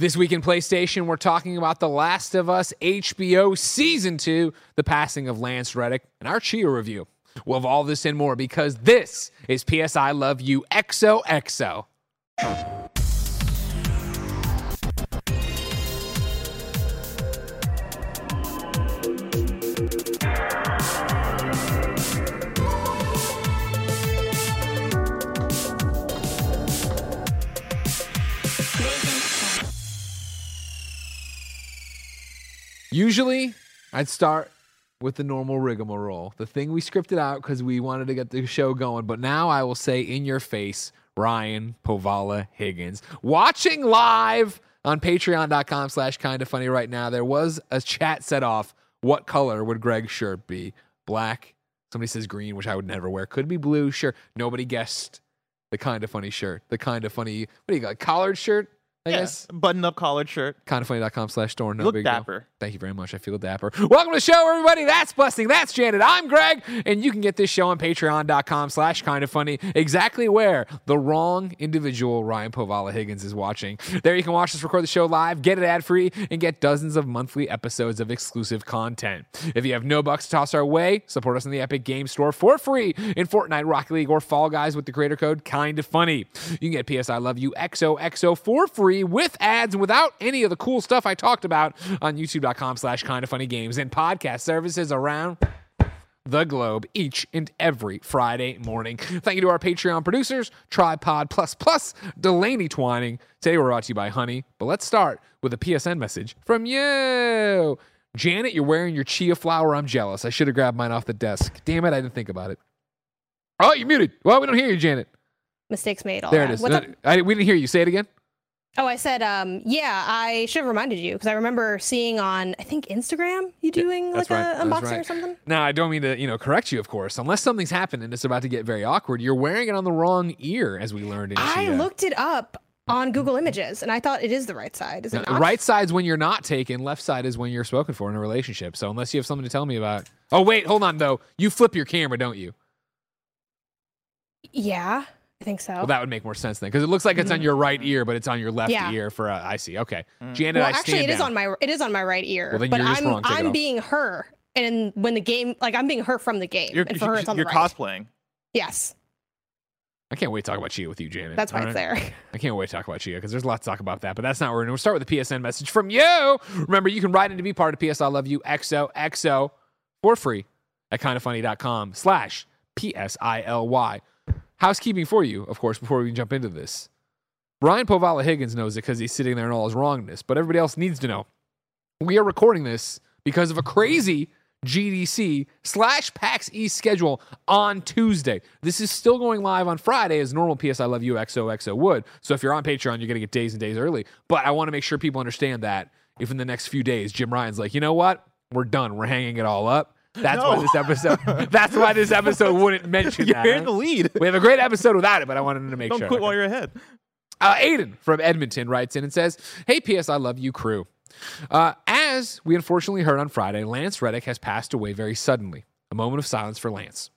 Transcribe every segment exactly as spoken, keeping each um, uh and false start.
This week in PlayStation, we're talking about The Last of Us H B O Season two, the passing of Lance Reddick, and our Tchia review. We'll have all this and more because this is P S I Love You X O X O. Usually, I'd start with the normal rigmarole, the thing we scripted out because we wanted to get the show going. But now I will say in your face, Ryan Povala Higgins, watching live on patreon.com slash kind of funny right now. There was a chat set off. What color would Greg's shirt be? Black. Somebody says green, which I would never wear. Could be blue. Sure. Nobody guessed the kind of funny shirt. The kind of funny, what do you got? Collared shirt? I yeah, guess. Button-up collared shirt. Kindoffunny.com slash store. No Look big dapper. Deal. Thank you very much. I feel dapper. Welcome to the show, everybody. That's Busting. That's Janet. I'm Greg. And you can get this show on patreon.com slash kind of funny, exactly where the wrong individual, Ryan Povala Higgins, is watching. There you can watch us record the show live, get it ad-free, and get dozens of monthly episodes of exclusive content. If you have no bucks to toss our way, support us in the Epic Game Store for free in Fortnite, Rocket League, or Fall Guys with the creator code Kind of Funny. You can get P S I Love You X O X O for free, with ads and without any of the cool stuff I talked about on youtube.com slash kind of funny games and podcast services around the globe each and every Friday morning. Thank you to our Patreon producers, Tripod Plus Plus, Delaney Twining. Today we're brought to you by Honey, but let's start with a P S N message from you. Janet, you're wearing your Tchia flower. I'm jealous. I should have grabbed mine off the desk. Damn it, I didn't think about it. Oh, you're muted. Well, we don't hear you, Janet. Mistakes made. All there it is. No, I, we didn't hear you. Say it again. Oh, I said, um, yeah, I should have reminded you because I remember seeing on, I think, Instagram, you doing yeah, like right. an unboxing right. or something. Now, I don't mean to, you know, correct you, of course, unless something's happened and it's about to get very awkward. You're wearing it on the wrong ear, as we learned in Tchia. I looked it up on Google Images, and I thought it is the right side. Is now, it not? Right side's when you're not taken. Left side is when you're spoken for in a relationship. So unless you have something to tell me about. Oh, wait, hold on, though. You flip your camera, don't you? Yeah. I think so. Well, that would make more sense then, because it looks like it's on your right ear, but it's on your left yeah. ear. For uh, I see. Okay, mm. Janet, well, I actually, stand it down. Is on my it is on my right ear. Well, then but you're just I'm wrong. I'm being her, and when the game, like I'm being her from the game, you're, and for her it's on you're the right. Cosplaying. Yes. I can't wait to talk about Tchia with you, Janet. That's why right? it's there. I can't wait to talk about Tchia because there's a lot to talk about that, but that's not where we're going. We'll start with the P S N message from you. Remember, you can write in to be part of P S I Love You X O X O for free at kindoffunny.com slash P S I L Y. Housekeeping for you, of course, before we jump into this. Ryan Povala Higgins knows it because he's sitting there in all his wrongness, but everybody else needs to know. We are recording this because of a crazy G D C slash PAX East schedule on Tuesday. This is still going live on Friday as normal P S I Love You X O X O would. So if you're on Patreon, you're going to get days and days early. But I want to make sure people understand that if in the next few days, Jim Ryan's like, you know what? We're done. We're hanging it all up. That's no. why this episode. That's why this episode wouldn't mention you're that. You're in the lead. We have a great episode without it, but I wanted to make Don't sure. Don't quit okay. while you're ahead. Uh, Aiden from Edmonton writes in and says, "Hey, P S. I love you, crew. Uh, as we unfortunately heard on Friday, Lance Reddick has passed away very suddenly. A moment of silence for Lance.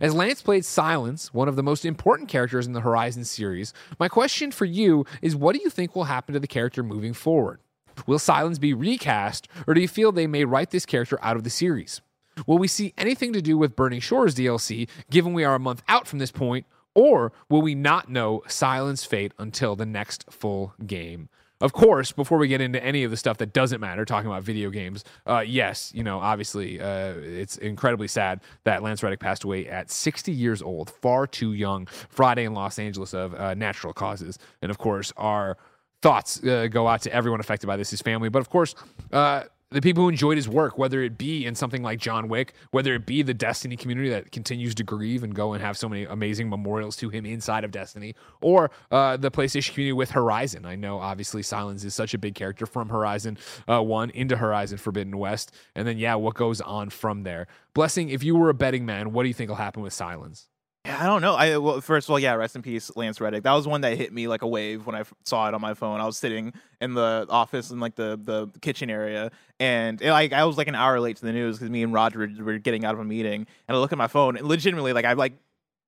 As Lance played Sylens, one of the most important characters in the Horizon series, my question for you is: what do you think will happen to the character moving forward? Will Sylens be recast, or do you feel they may write this character out of the series? Will we see anything to do with Burning Shores D L C, given we are a month out from this point, or will we not know Sylens' fate until the next full game? Of course, before we get into any of the stuff that doesn't matter, talking about video games, uh, yes, you know, obviously, uh, it's incredibly sad that Lance Reddick passed away at sixty years old, far too young, Friday in Los Angeles of uh, natural causes, and of course, our thoughts uh, go out to everyone affected by this, his family. But of course, uh, the people who enjoyed his work, whether it be in something like John Wick, whether it be the Destiny community that continues to grieve and go and have so many amazing memorials to him inside of Destiny, or uh, the PlayStation community with Horizon. I know, obviously, Sylens is such a big character from Horizon uh, one into Horizon Forbidden West, and then, yeah, what goes on from there. Blessing, if you were a betting man, what do you think will happen with Sylens? I don't know. I well, first of all, yeah, rest in peace, Lance Reddick. That was one that hit me like a wave when I f- saw it on my phone. I was sitting in the office in like the, the kitchen area, and it, like I was like an hour late to the news because me and Roger were getting out of a meeting, and I look at my phone, and legitimately, like I like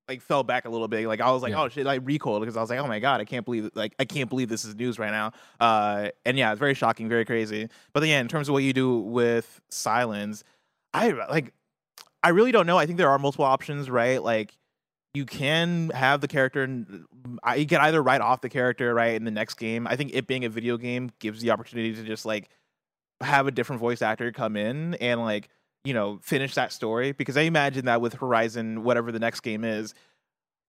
like fell back a little bit. Like I was like, yeah. oh shit, I recoiled because I was like, oh my god, I can't believe like I can't believe this is news right now. Uh, and yeah, it's very shocking, very crazy. But then, yeah, in terms of what you do with Sylens, I like I really don't know. I think there are multiple options, right? Like, you can have the character, you can either write off the character, right, in the next game. I think it being a video game gives the opportunity to just, like, have a different voice actor come in and, like, you know, finish that story. Because I imagine that with Horizon, whatever the next game is,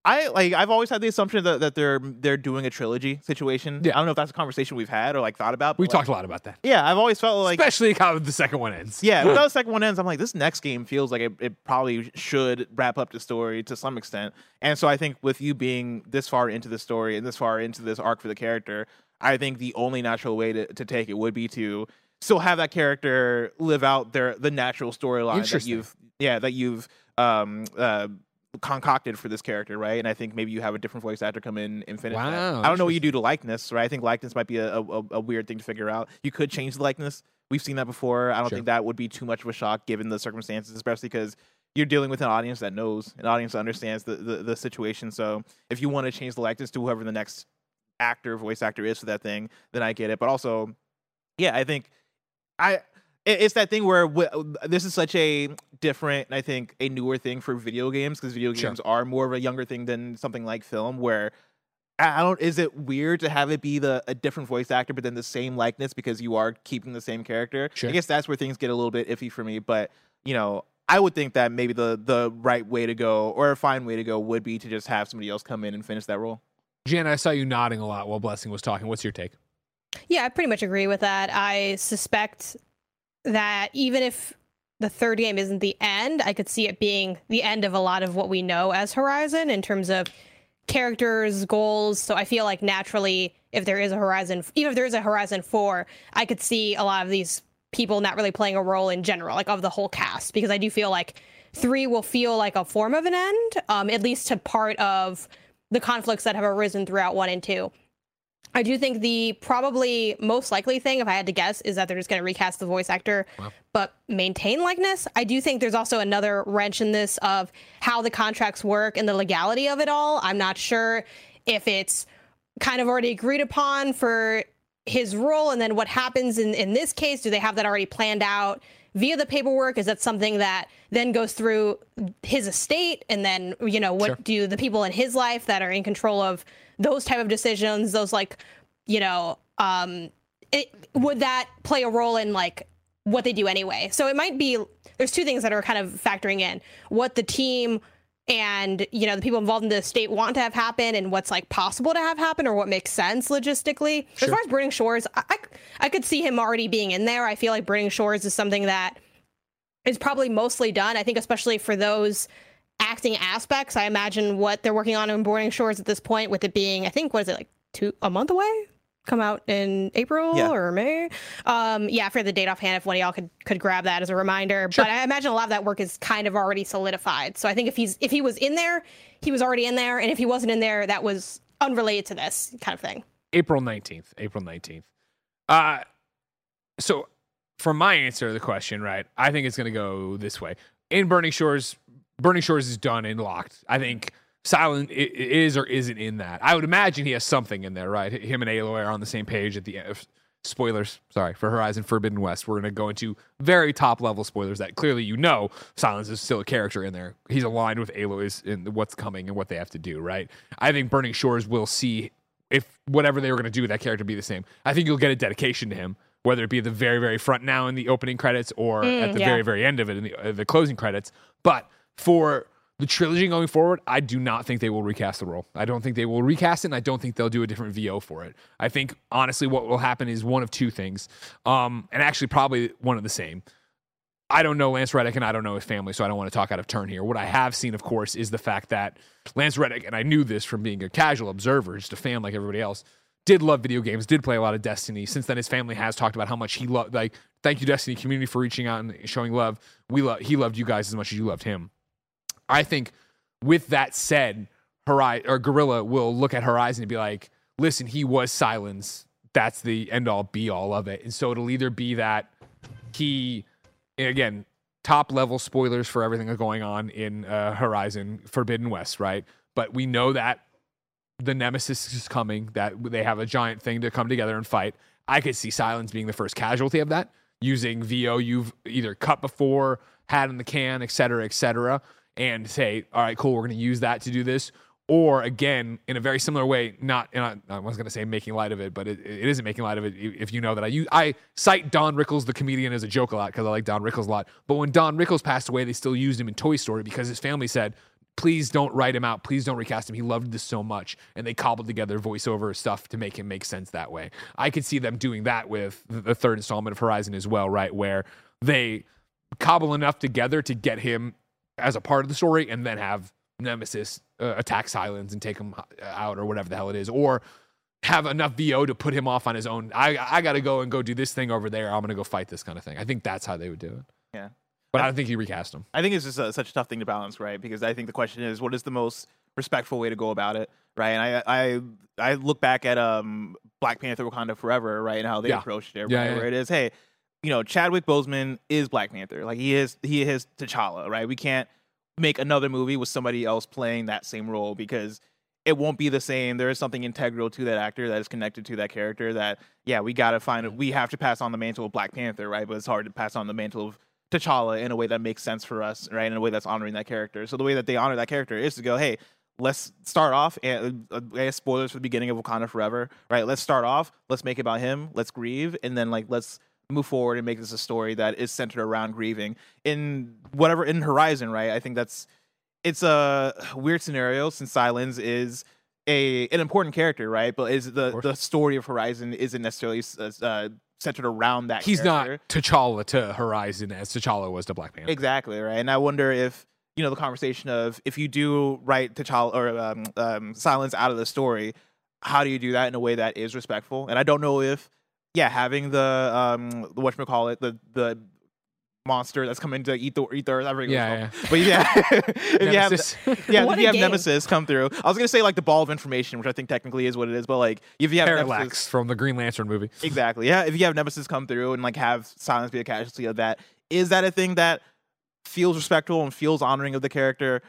I, like, I've always had the assumption that, that they're they're doing a trilogy situation. Yeah. I don't know if that's a conversation we've had or, like, thought about. But we like, talked a lot about that. Yeah, I've always felt like... Especially how the second one ends. Yeah, when the second one ends, I'm like, this next game feels like it, it probably should wrap up the story to some extent. And so I think with you being this far into the story and this far into this arc for the character, I think the only natural way to, to take it would be to still have that character live out their the natural storyline that you've... Yeah, that you've... Um, uh, concocted for this character, right? And I think maybe you have a different voice actor come in and finish. Wow, that. I don't know what you do to likeness, right? I think likeness might be a, a, a weird thing to figure out. You could change the likeness. We've seen that before. I don't sure. think that would be too much of a shock given the circumstances, especially because you're dealing with an audience that knows, an audience that understands the, the, the situation. So if you want to change the likeness to whoever the next actor, voice actor is for that thing, then I get it. But also, yeah, I think I... It's that thing where w- this is such a different, and I think a newer thing for video games, because video games sure. are more of a younger thing than something like film, where I don't, is it weird to have it be the a different voice actor, but then the same likeness because you are keeping the same character? Sure. I guess that's where things get a little bit iffy for me, but, you know, I would think that maybe the, the right way to go, or a fine way to go, would be to just have somebody else come in and finish that role. Jan, I saw you nodding a lot while Blessing was talking. What's your take? Yeah, I pretty much agree with that. I suspect... that even if the third game isn't the end, I could see it being the end of a lot of what we know as Horizon in terms of characters, goals. So I feel like naturally, if there is a Horizon, even if there is a Horizon four, I could see a lot of these people not really playing a role in general, like of the whole cast, because I do feel like three will feel like a form of an end, um, at least to part of the conflicts that have arisen throughout one and two. I do think the probably most likely thing, if I had to guess, is that they're just going to recast the voice actor, wow. but maintain likeness. I do think there's also another wrench in this of how the contracts work and the legality of it all. I'm not sure if it's kind of already agreed upon for his role, and then what happens in, in this case. Do they have that already planned out via the paperwork? Is that something that then goes through his estate? And then, you know, what sure. do the people in his life that are in control of those type of decisions, those like, you know, um, it, would that play a role in like what they do anyway? So it might be, there's two things that are kind of factoring in what the team and, you know, the people involved in the estate want to have happen and what's like possible to have happen or what makes sense logistically. Sure. As far as Burning Shores, I, I, I could see him already being in there. I feel like Burning Shores is something that is probably mostly done. I think especially for those acting aspects, I imagine what they're working on in Burning Shores at this point, with it being, I think, what is it, like two a month away? Come out in April yeah. or May? Um, yeah, I forget the date offhand if one of y'all could, could grab that as a reminder. Sure. But I imagine a lot of that work is kind of already solidified. So I think if he's if he was in there, he was already in there. And if he wasn't in there, that was unrelated to this kind of thing. April nineteenth. April nineteenth. Uh, so for my answer to the question, right, I think it's going to go this way. In Burning Shores, Burning Shores is done and locked. I think... Silent is or isn't in that. I would imagine he has something in there, right? Him and Aloy are on the same page at the end. Spoilers, sorry, for Horizon Forbidden West. We're going to go into very top-level spoilers that clearly you know Sylens is still a character in there. He's aligned with Aloy's in what's coming and what they have to do, right? I think Burning Shores will see if whatever they were going to do with that character be the same. I think you'll get a dedication to him, whether it be the very, very front now in the opening credits or mm, at the yeah. very, very end of it in the, uh, the closing credits. But for... the trilogy going forward, I do not think they will recast the role. I don't think they will recast it, and I don't think they'll do a different V O for it. I think, honestly, what will happen is one of two things, um, and actually probably one of the same. I don't know Lance Reddick, and I don't know his family, so I don't want to talk out of turn here. What I have seen, of course, is the fact that Lance Reddick, and I knew this from being a casual observer, just a fan like everybody else, did love video games, did play a lot of Destiny. Since then, his family has talked about how much he loved, like, thank you, Destiny community, for reaching out and showing love. We lo- He loved you guys as much as you loved him. I think with that said, Hori- or Guerrilla will look at Horizon and be like, listen, he was Sylens. That's the end-all, be-all of it. And so it'll either be that he... Again, top-level spoilers for everything that's going on in uh, Horizon Forbidden West, right? But we know that the Nemesis is coming, that they have a giant thing to come together and fight. I could see Sylens being the first casualty of that, using V O you've either cut before, had in the can, et cetera, et cetera, and say, all right, cool, we're going to use that to do this. Or, again, in a very similar way, not, and I, I was going to say making light of it, but it, it isn't making light of it if you know that I use, I cite Don Rickles, the comedian, as a joke a lot because I like Don Rickles a lot. But when Don Rickles passed away, they still used him in Toy Story because his family said, please don't write him out. Please don't recast him. He loved this so much. And they cobbled together voiceover stuff to make him make sense that way. I could see them doing that with the third installment of Horizon as well, right, where they cobble enough together to get him as a part of the story and then have Nemesis uh, attack Sylens and take him out or whatever the hell it is, or have enough V O to put him off on his own. I I got to go and go do this thing over there. I'm going to go fight this kind of thing. I think that's how they would do it. Yeah. But I, I don't think you recast him. I think it's just a, such a tough thing to balance, right? Because I think the question is, what is the most respectful way to go about it, right? And I I, I look back at um Black Panther Wakanda Forever, right, and how they yeah. approached it, right? Yeah, yeah, where yeah. it is, hey, you know, Chadwick Boseman is Black Panther. Like, he is, he is T'Challa, right? We can't make another movie with somebody else playing that same role because it won't be the same. There is something integral to that actor that is connected to that character that, yeah, we got to find, we have to pass on the mantle of Black Panther, right? But it's hard to pass on the mantle of T'Challa in a way that makes sense for us, right? In a way that's honoring that character. So the way that they honor that character is to go, hey, let's start off, and uh, spoilers for the beginning of Wakanda Forever, right? Let's start off, let's make it about him, let's grieve, and then like, let's move forward and make this a story that is centered around grieving in whatever, in Horizon, right? I think that's, it's a weird scenario since Sylens is a an important character, right? But is the the story of Horizon isn't necessarily uh, centered around that he's character. Not T'Challa to Horizon as T'Challa was to Black Panther, exactly, right? And I wonder if, you know, the conversation of if you do write T'Challa or um, um Sylens out of the story, how do you do that in a way that is respectful? And I don't know if Yeah, having the um, whatchamacallit, the the monster that's coming to eat the eat the earth. I yeah, yeah, but yeah, if Nemesis. you have, yeah, if you have Nemesis come through. I was gonna say like the ball of information, which I think technically is what it is, but like if you have Parallax Nemesis, from the Green Lantern movie, exactly. Yeah, if you have Nemesis come through and like have Sylens be a casualty of that, is that a thing that feels respectful and feels honoring of the character?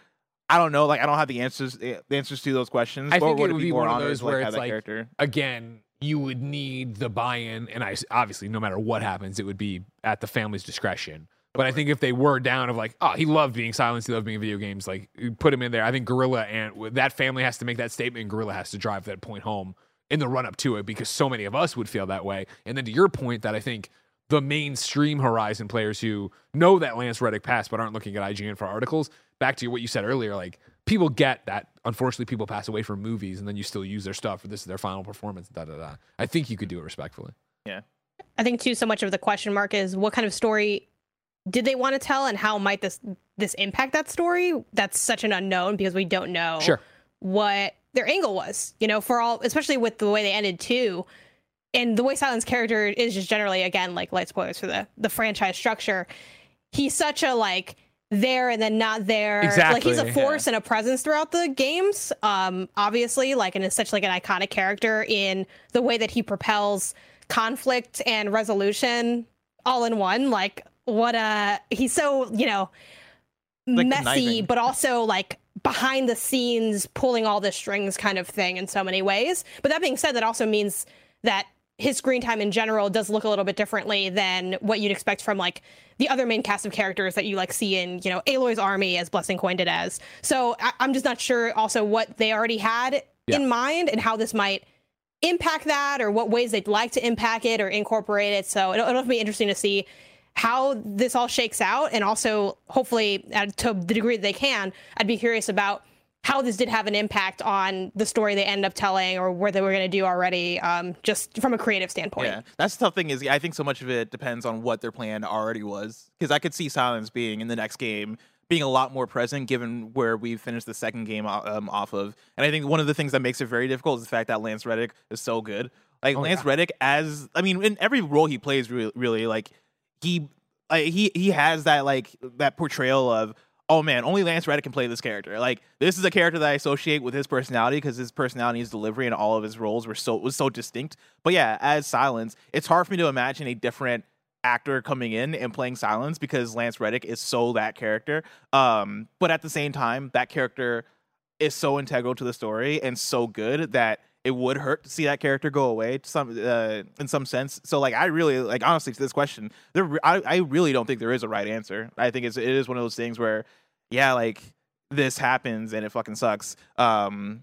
I don't know. Like I don't have the answers the answers to those questions. I think it would be one of those where it's like again, you would need the buy-in, and I obviously, no matter what happens, it would be at the family's discretion. But I think if they were down of like, oh, he loved being Sylens, he loved being in video games, like put him in there. I think Guerrilla and that family has to make that statement, and Guerrilla has to drive that point home in the run-up to it because so many of us would feel that way. And then to your point, that I think the mainstream Horizon players who know that Lance Reddick passed but aren't looking at I G N for articles, back to what you said earlier, like people get that. Unfortunately, people pass away from movies, and then you still use their stuff. This is their final performance. Da da da. I think you could do it respectfully. Yeah, I think too. So much of the question mark is what kind of story did they want to tell, and how might this this impact that story? That's such an unknown because we don't know sure. what their angle was. You know, for all, especially with the way they ended too, and the way Sylens' character is just generally, again, like light spoilers for the the franchise structure. He's such a like. There and then not there. Exactly. Like he's a force yeah. and a presence throughout the games. Um, obviously, like and is such like an iconic character in the way that he propels conflict and resolution all in one. Like what a he's so you know like messy, but also like behind the scenes pulling all the strings kind of thing in so many ways. But that being said, that also means that his screen time in general does look a little bit differently than what you'd expect from like the other main cast of characters that you like see in, you know, Aloy's army as Blessing coined it as. So I- I'm just not sure also what they already had yeah. in mind and how this might impact that or what ways they'd like to impact it or incorporate it. So it'll, it'll be interesting to see how this all shakes out, and also hopefully to the degree that they can, I'd be curious about how this did have an impact on the story they end up telling, or where they were going to do already, um, just from a creative standpoint. Yeah, that's the tough thing is I think so much of it depends on what their plan already was, because I could see Sylens being in the next game being a lot more present given where we finished the second game um, off of. And I think one of the things that makes it very difficult is the fact that Lance Reddick is so good. Like, oh, Lance yeah. Reddick as, I mean, in every role he plays, really, really like, he, like, he, he has that, like, that portrayal of, oh man, only Lance Reddick can play this character. Like, this is a character that I associate with his personality, because his personality, his delivery, and all of his roles were so was so distinct. But yeah, as Sylens, it's hard for me to imagine a different actor coming in and playing Sylens, because Lance Reddick is so that character. Um, but at the same time, that character is so integral to the story and so good that it would hurt to see that character go away to some uh, in some sense. So, like, I really, like, honestly, to this question, there, I, I really don't think there is a right answer. I think it's, it is one of those things where, yeah, like, this happens and it fucking sucks. Um,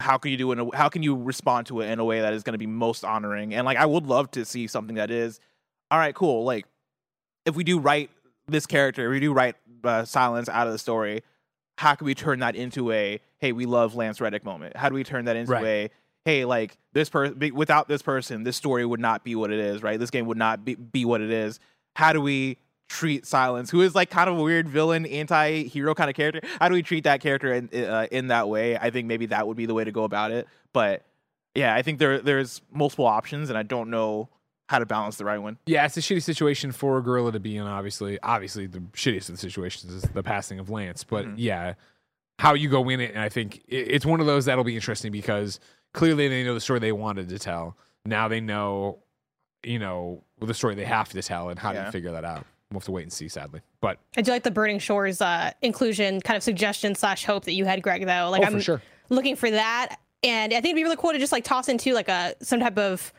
how can you do it? In a, how can you respond to it in a way that is going to be most honoring? And, like, I would love to see something that is, all right, cool. Like, if we do write this character, if we do write uh, Sylens out of the story, how can we turn that into a, hey, we love Lance Reddick moment? How do we turn that into right. a, hey, like, this person, without this person, this story would not be what it is, right? This game would not be, be what it is. How do we treat Sylens, who is, like, kind of a weird villain, anti-hero kind of character? How do we treat that character in, uh, in that way? I think maybe that would be the way to go about it. But yeah, I think there there's multiple options, and I don't know how to balance the right one. Yeah, it's a shitty situation for Guerrilla to be in, obviously. Obviously, the shittiest of the situations is the passing of Lance. But mm-hmm. yeah, how you go in it, and I think it's one of those that'll be interesting, because clearly they know the story they wanted to tell. Now they know, you know, the story they have to tell, and how yeah. do you figure that out? We'll have to wait and see, sadly. But I do like the Burning Shores uh, inclusion kind of suggestion slash hope that you had, Greg, though. Like, oh, I'm for sure. looking for that. And I think it'd be really cool to just, like, toss into, like, a some type of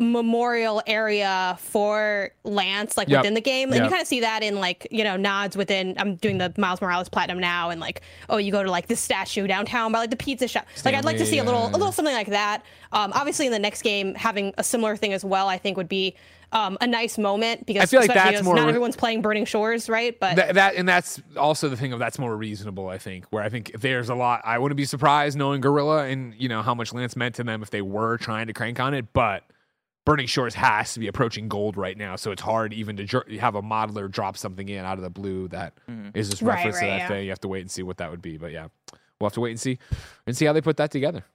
memorial area for Lance, like, yep. within the game. And yep. you kind of see that in, like, you know, nods within, I'm doing the Miles Morales Platinum now, and, like, oh, you go to, like, this statue downtown by, like, the pizza shop. Stanley, like, I'd like to see a little, yeah. a little something like that. Um, obviously in the next game, having a similar thing as well, I think would be um, a nice moment, because I feel like that's more, not everyone's playing Burning Shores, right? But th- that, and that's also the thing of that's more reasonable, I think, where I think there's a lot, I wouldn't be surprised knowing Guerrilla and, you know, how much Lance meant to them if they were trying to crank on it, but Burning Shores has to be approaching gold right now, so it's hard even to jer- have a modeler drop something in out of the blue that mm. is just reference right, right, to that yeah. thing. You have to wait and see what that would be, but yeah, we'll have to wait and see and see how they put that together.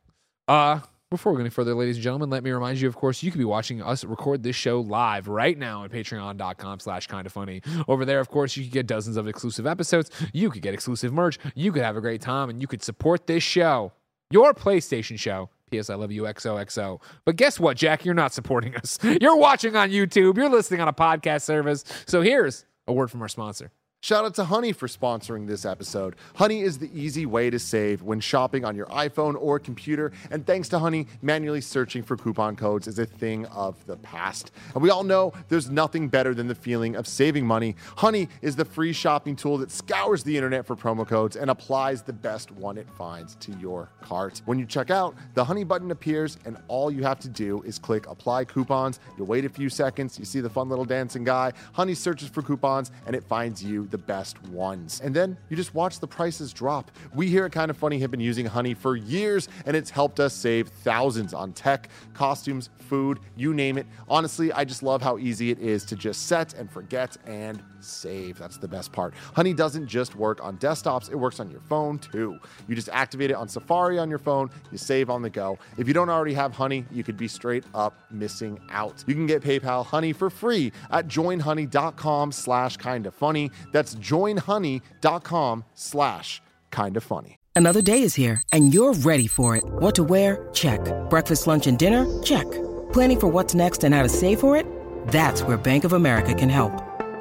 Uh, before we go any further, ladies and gentlemen, let me remind you, of course, you could be watching us record this show live right now at patreon.com slash kind of funny. Over there, of course, you could get dozens of exclusive episodes. You could get exclusive merch. You could have a great time, and you could support this show, your PlayStation show. P S. I love you, X O X O. But guess what, Jack? You're not supporting us. You're watching on YouTube. You're listening on a podcast service. So here's a word from our sponsor. Shout out to Honey for sponsoring this episode. Honey is the easy way to save when shopping on your iPhone or computer. And thanks to Honey, manually searching for coupon codes is a thing of the past. And we all know there's nothing better than the feeling of saving money. Honey is the free shopping tool that scours the internet for promo codes and applies the best one it finds to your cart. When you check out, the Honey button appears, and all you have to do is click Apply Coupons. You wait a few seconds. You see the fun little dancing guy. Honey searches for coupons, and it finds you the best ones. And then you just watch the prices drop. We here at Kind of Funny have been using Honey for years, and it's helped us save thousands on tech, costumes, food, you name it. Honestly, I just love how easy it is to just set and forget and save. That's the best part. Honey doesn't just work on desktops, it works on your phone too. You just activate it on Safari on your phone, you save on the go. If you don't already have Honey, you could be straight up missing out. You can get PayPal Honey for free at joinhoney.com slash kind of funny. That's joinhoney.com slash kind of funny. Another day is here, and you're ready for it. What to wear? Check. Breakfast, lunch, and dinner? Check. Planning for what's next and how to save for it? That's where Bank of America can help.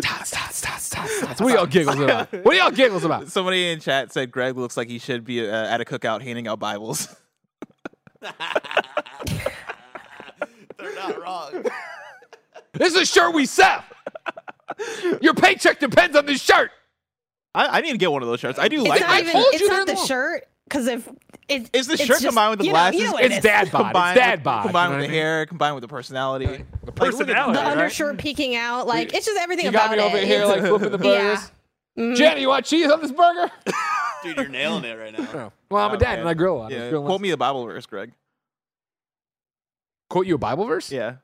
Tots, tots, tots, tots, tots. What are y'all giggles about? What are y'all giggles about? Somebody in chat said Greg looks like he should be uh, at a cookout handing out Bibles. They're not wrong. This is a shirt we sell. Your paycheck depends on this shirt. I, I need to get one of those shirts. I do it's like that. Even, I told it's you not the long. Shirt. Because if it, it's the shirt just, combined with the glasses, know, you know it it's, is. Dad bod, it's dad bod. Combined, combined with the I mean? hair, combined with the personality, the personality, the undershirt right? peeking out. Like it's just everything about it. You got me over it. here like flipping the burgers. Yeah. Mm-hmm. Jenny, you want cheese on this burger? Dude, you're nailing it right now. Well, I'm oh, a dad man. and I grill a lot. Yeah. Quote lots. me a Bible verse, Greg. Quote you a Bible verse? Yeah.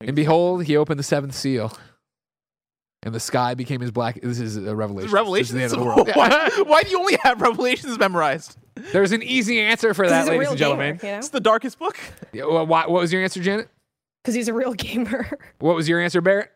And behold, he opened the seventh seal. And the sky became his black. This is a revelation. Revelation is the end of the world. Why, why do you only have Revelations memorized? There's an easy answer for that, ladies and gentlemen. Gamer, you know? It's the darkest book. Yeah, well, why, what was your answer, Janet? Because he's a real gamer. What was your answer, Barrett?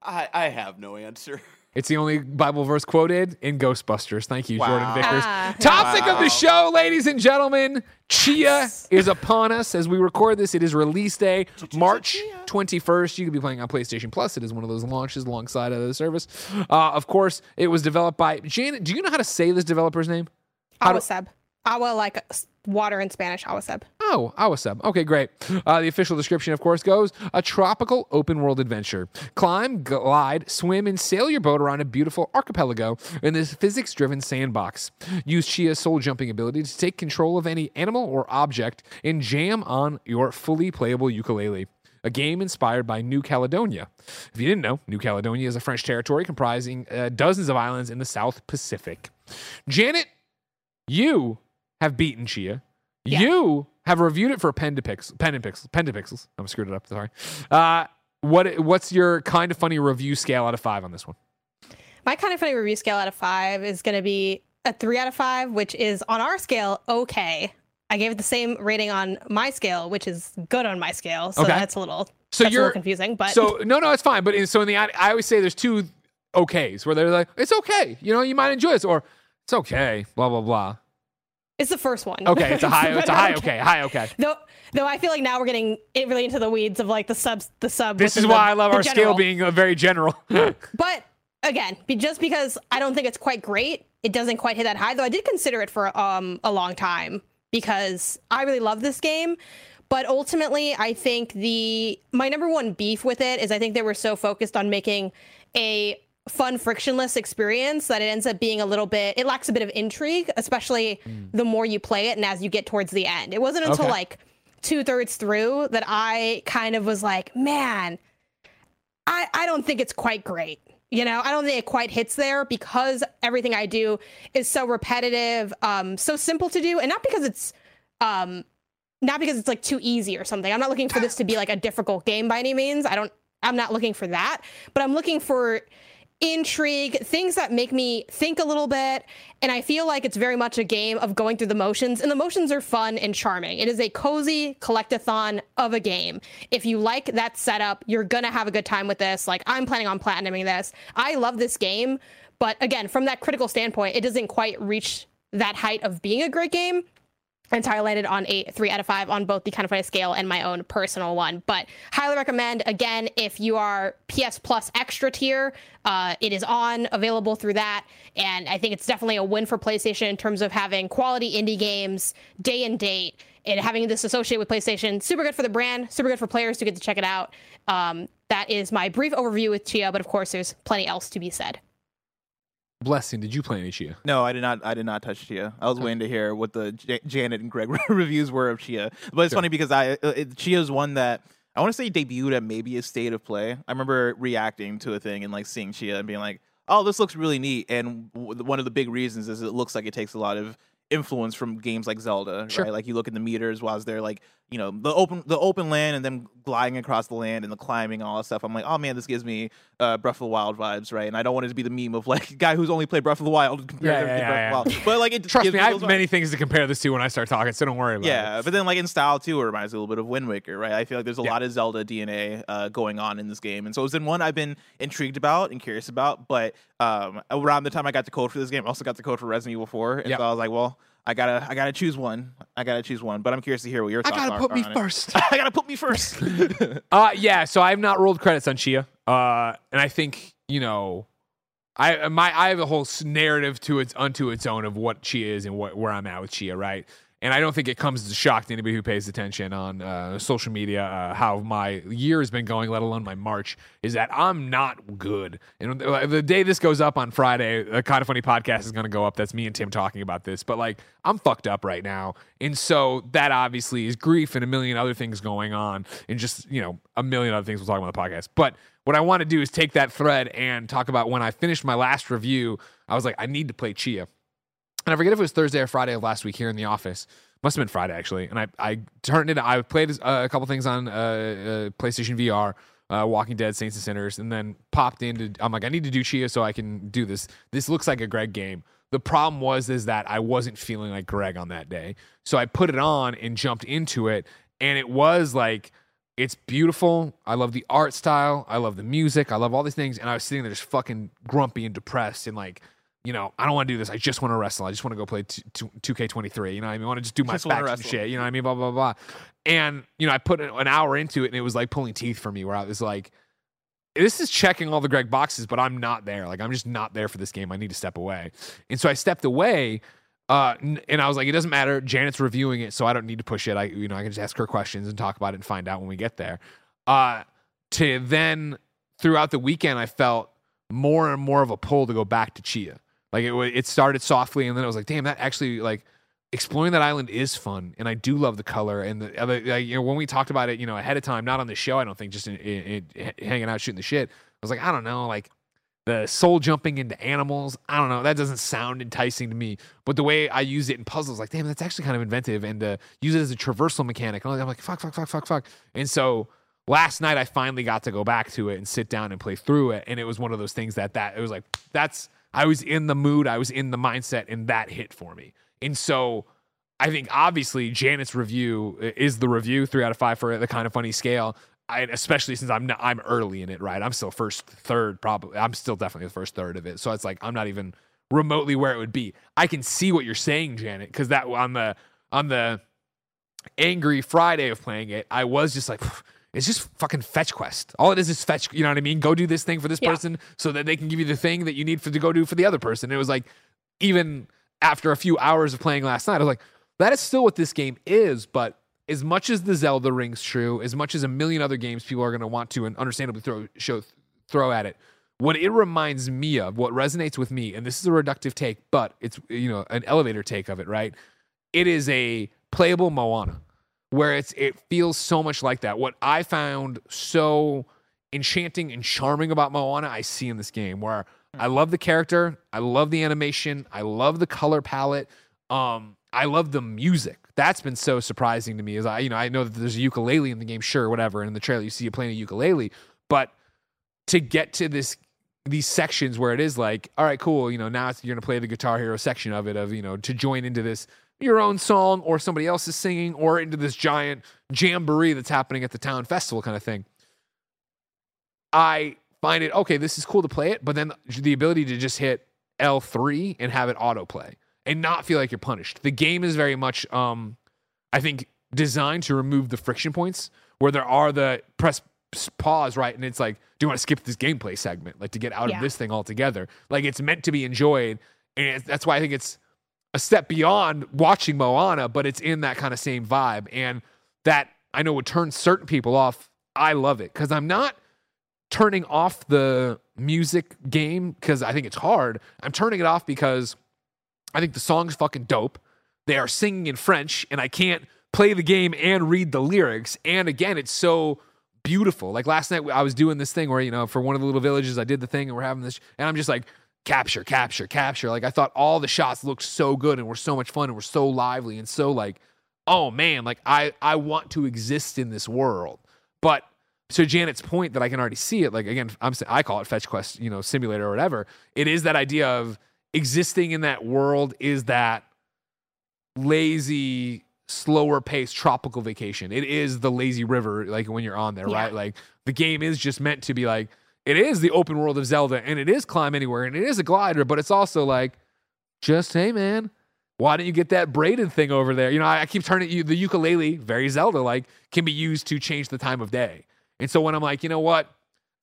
I, I have no answer. It's the only Bible verse quoted in Ghostbusters. Thank you, wow. Jordan Vickers. Ah. Topic wow. of the show, ladies and gentlemen. Tchia is upon us as we record this. It is release day, March twenty-first. You could be playing on PlayStation Plus. It is one of those launches alongside of the service. Uh, of course, it was developed by... Janet, do you know how to say this developer's name? Awa Seb. Awa, like water in Spanish, Awa Seb. Oh, Awa Seb. Okay, great. Uh, the official description, of course, goes, a tropical open-world adventure. Climb, glide, swim, and sail your boat around a beautiful archipelago in this physics-driven sandbox. Use Tchia's soul-jumping ability to take control of any animal or object and jam on your fully playable ukulele. A game inspired by New Caledonia. If you didn't know, New Caledonia is a French territory comprising uh, dozens of islands in the South Pacific. Janet, you... have beaten Tchia. Yeah. You have reviewed it for Pen to Pixel, Pen and Pixels. Pen to Pixels. I'm screwed it up. Sorry. Uh, what what's your kind of funny review scale out of five on this one? My kind of funny review scale out of five is going to be a three out of five, which is on our scale okay. I gave it the same rating on my scale, which is good on my scale. So okay. that's a little so that's you're a little confusing, but so no, no, it's fine. But in, so in the I, I always say there's two okays where they're like it's okay, you know, you might enjoy this, or it's okay, blah blah blah. It's the first one. Okay, it's a high. It's a high. Okay, high. Okay. Though, though, I feel like now we're getting it really into the weeds of like the subs. The sub. This is why the, I love our general. Scale being uh, very general. But again, just because I don't think it's quite great, it doesn't quite hit that high. Though I did consider it for um a long time because I really love this game. But ultimately, I think the my number one beef with it is I think they were so focused on making a fun, frictionless experience that it ends up being a little bit, it lacks a bit of intrigue, especially mm. the more you play it and as you get towards the end. It wasn't until okay. like two thirds through that I kind of was like, man, I, I don't think it's quite great. You know, I don't think it quite hits there because everything I do is so repetitive, um, so simple to do. And not because it's, um, not because it's like too easy or something. I'm not looking for this to be like a difficult game by any means. I don't, I'm not looking for that, but I'm looking for intrigue, things that make me think a little bit. And I feel like it's very much a game of going through the motions, and the motions are fun and charming. It is a cozy collectathon of a game. If you like that setup, you're gonna have a good time with this. Like, I'm planning on platinuming this. I love this game, but again, from that critical standpoint, it doesn't quite reach that height of being a great game. And so I landed on a three out of five on both the kind of funny scale and my own personal one. But highly recommend, again, if you are P S Plus Extra tier, uh, it is on, available through that. And I think it's definitely a win for PlayStation in terms of having quality indie games day and date and having this associated with PlayStation. Super good for the brand, super good for players to get to check it out. Um, that is my brief overview with Tchia, but of course there's plenty else to be said. Blessing, did you play any Tchia? No, I did not. I did not touch Tchia. I was okay. waiting to hear what the J- Janet and Greg reviews were of Tchia. But it's sure. funny because I uh, it, Tchia is one that I want to say debuted at maybe a state of play. I remember reacting to a thing and like seeing Tchia and being like, "Oh, this looks really neat." And w- one of the big reasons is it looks like it takes a lot of influence from games like Zelda, sure. right? Like you look at the meters while they're like, you know, the open the open land and then gliding across the land and the climbing and all that stuff. I'm like, oh man, this gives me uh, Breath of the Wild vibes, right? And I don't want it to be the meme of like a guy who's only played Breath of the Wild compared yeah, yeah, to yeah, Breath yeah. of the Wild. But like, it trust me, I have many vibes. Things to compare this to when I start talking, so don't worry about yeah, it. Yeah, but then like in style too, it reminds me a little bit of Wind Waker, right? I feel like there's a yeah. lot of Zelda D N A uh, going on in this game, and so it's been one I've been intrigued about and curious about. But um, around the time I got the code for this game, I also got the code for Resident Evil four, and yep. so I was like, well. I gotta, I gotta choose one. I gotta choose one. But I'm curious to hear what your thoughts are. I gotta put me first. I gotta put me first. uh, yeah. So I've not rolled credits on Tchia, uh, and I think you know, I my I have a whole narrative to its unto its own of what Tchia is and what where I'm at with Tchia, right? And I don't think it comes as a shock to anybody who pays attention on uh, social media uh, how my year has been going, let alone my March, is that I'm not good. And the day this goes up on Friday, a Kind of Funny podcast is going to go up. That's me and Tim talking about this. But, like, I'm fucked up right now. And so that obviously is grief and a million other things going on and just, you know, a million other things we'll talk about on the podcast. But what I want to do is take that thread and talk about when I finished my last review, I was like, I need to play Tchia. And I forget if it was Thursday or Friday of last week here in the office. Must have been Friday, actually. And I, I turned it. I played a couple things on uh, uh, PlayStation V R, uh, Walking Dead, Saints and Sinners, and then popped into... I'm like, I need to do Tchia so I can do this. This looks like a Greg game. The problem was is that I wasn't feeling like Greg on that day. So I put it on and jumped into it. And it was like... It's beautiful. I love the art style. I love the music. I love all these things. And I was sitting there just fucking grumpy and depressed and like... You know, I don't want to do this. I just want to wrestle. I just want to go play two K twenty-three. You know what I mean? I want to just do my faction shit. You know what I mean? Blah, blah, blah. And, you know, I put an hour into it, and it was like pulling teeth for me where I was like, this is checking all the Greg boxes, but I'm not there. Like, I'm just not there for this game. I need to step away. And so I stepped away, uh, and I was like, it doesn't matter. Janet's reviewing it, so I don't need to push it. I, you know, I can just ask her questions and talk about it and find out when we get there. Uh, to then, throughout the weekend, I felt more and more of a pull to go back to Tchia. Like it, it started softly, and then I was like, "Damn, that actually like exploring that island is fun." And I do love the color and the other. Like, you know, when we talked about it, you know, ahead of time, not on the show, I don't think, just in, in, in, hanging out shooting the shit. I was like, I don't know, like the soul jumping into animals. I don't know, that doesn't sound enticing to me. But the way I used it in puzzles, like, damn, that's actually kind of inventive, and to use it as a traversal mechanic. I'm like, fuck, fuck, fuck, fuck, fuck. And so last night I finally got to go back to it and sit down and play through it. And it was one of those things that that it was like, that's, I was in the mood, I was in the mindset, and that hit for me. And so I think obviously Janet's review is the review, three out of five for the Kind of Funny scale. I, especially since I'm not, I'm early in it, right? I'm still first third, probably. I'm still definitely the first third of it. So it's like, I'm not even remotely where it would be. I can see what you're saying, Janet, because that on the, on the angry Friday of playing it, I was just like, it's just fucking fetch quest. All it is is fetch, you know what I mean? Go do this thing for this yeah. person so that they can give you the thing that you need for to go do for the other person. And it was like, even after a few hours of playing last night, I was like, that is still what this game is. But as much as the Zelda rings true, as much as a million other games people are going to want to and understandably throw show, throw at it, what it reminds me of, what resonates with me, and this is a reductive take, but it's, you know, an elevator take of it, right? It is a playable Moana, where it's it feels so much like that. What I found so enchanting and charming about Moana, I see in this game, where I love the character, I love the animation, I love the color palette, um, I love the music. That's been so surprising to me. Is I, you know, I know that there's a ukulele in the game, sure, whatever, and in the trailer you see you playing a ukulele, but to get to this these sections where it is like, all right, cool, you know, now it's, you're gonna play the Guitar Hero section of it, of, you know, to join into this your own song or somebody else's singing or into this giant jamboree that's happening at the town festival kind of thing. I find it, okay, this is cool to play it, but then the ability to just hit L three and have it autoplay and not feel like you're punished. The game is very much, um, I think, designed to remove the friction points where there are the press pause, right? And it's like, do you want to skip this gameplay segment? Like to get out yeah. of this thing altogether. Like it's meant to be enjoyed. And that's why I think it's a step beyond watching Moana, but it's in that kind of same vibe. And that I know would turn certain people off. I love it because I'm not turning off the music game because I think it's hard. I'm turning it off because I think the song's fucking dope. They are singing in French and I can't play the game and read the lyrics. And again, it's so beautiful. Like last night I was doing this thing where, you know, for one of the little villages, I did the thing and we're having this and I'm just like, capture, capture, capture. Like I thought all the shots looked so good and were so much fun and were so lively and so like, oh man, like I, I want to exist in this world. But to Janet's point that I can already see it, like again, I'm I call it Fetch Quest, you know, simulator or whatever. It is that idea of existing in that world is that lazy, slower paced tropical vacation. It is the lazy river, like when you're on there, yeah. right? Like the game is just meant to be like, it is the open world of Zelda, and it is climb anywhere, and it is a glider, but it's also like, just, hey, man, Why don't you get that braided thing over there? You know, I, I keep turning you the ukulele, very Zelda-like, can be used to change the time of day. And so when I'm like, you know what?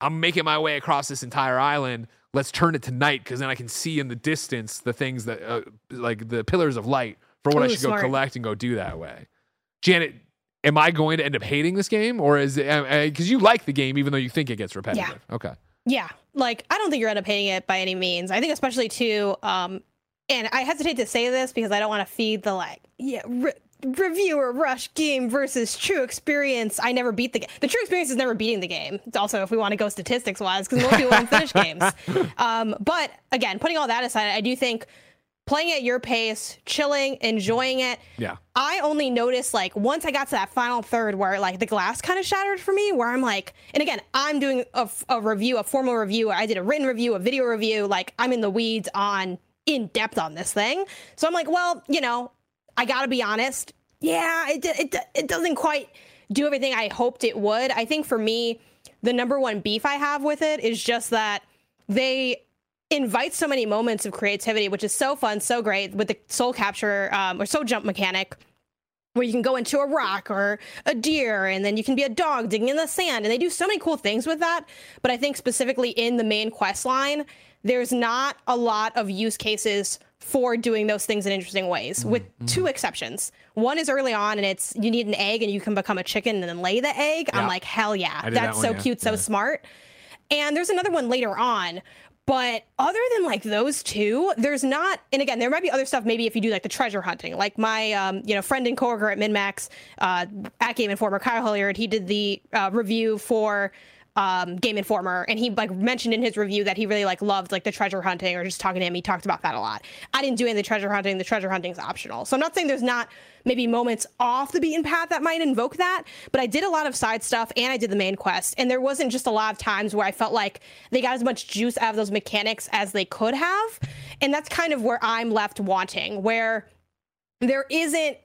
I'm making my way across this entire island. Let's turn it to night because then I can see in the distance the things that, uh, like the pillars of light for what Ooh, I should smart. go collect and go do that way. Janet, am I going to end up hating this game, or is it because you like the game even though you think it gets repetitive? Yeah. Okay. Yeah. Like, I don't think you're end up hating it by any means. I think especially too, um, and I hesitate to say this because I don't want to feed the like, yeah, re- reviewer rush game versus true experience. I never beat the game. The true experience is never beating the game. It's also, if we want to go statistics wise, because most people don't finish games. Um, but again, putting all that aside, I do think playing at your pace, chilling, enjoying it. Yeah. I only noticed, like, once I got to that final third where, like, the glass kind of shattered for me, where I'm like, and again, I'm doing a, a review, a formal review. I did a written review, a video review. Like, I'm in the weeds on in depth on this thing. So I'm like, well, you know, I got to be honest. Yeah, it, it it doesn't quite do everything I hoped it would. I think for me, the number one beef I have with it is just that they invite so many moments of creativity, which is so fun, so great, with the soul capture um, or soul jump mechanic, where you can go into a rock or a deer, and then you can be a dog digging in the sand. And they do so many cool things with that. But I think specifically in the main quest line, there's not a lot of use cases for doing those things in interesting ways, with mm-hmm. two exceptions. One is early on, and it's you need an egg and you can become a chicken and then lay the egg. Yeah. I'm like, hell yeah, that's that one, so yeah. cute, so yeah. smart. And there's another one later on. But other than like those two, there's not, and again, there might be other stuff maybe if you do like the treasure hunting, like my um, you know, friend and coworker at MinMax uh, at Game Informer, Kyle Hilliard, he did the uh, review for um, Game Informer, and he like mentioned in his review that he really like loved like the treasure hunting or just talking to him. He talked about that a lot. I didn't do any of the treasure hunting. The treasure hunting is optional. So I'm not saying there's not maybe moments off the beaten path that might invoke that, but I did a lot of side stuff and I did the main quest, and there wasn't just a lot of times where I felt like they got as much juice out of those mechanics as they could have. And that's kind of where I'm left wanting, where there isn't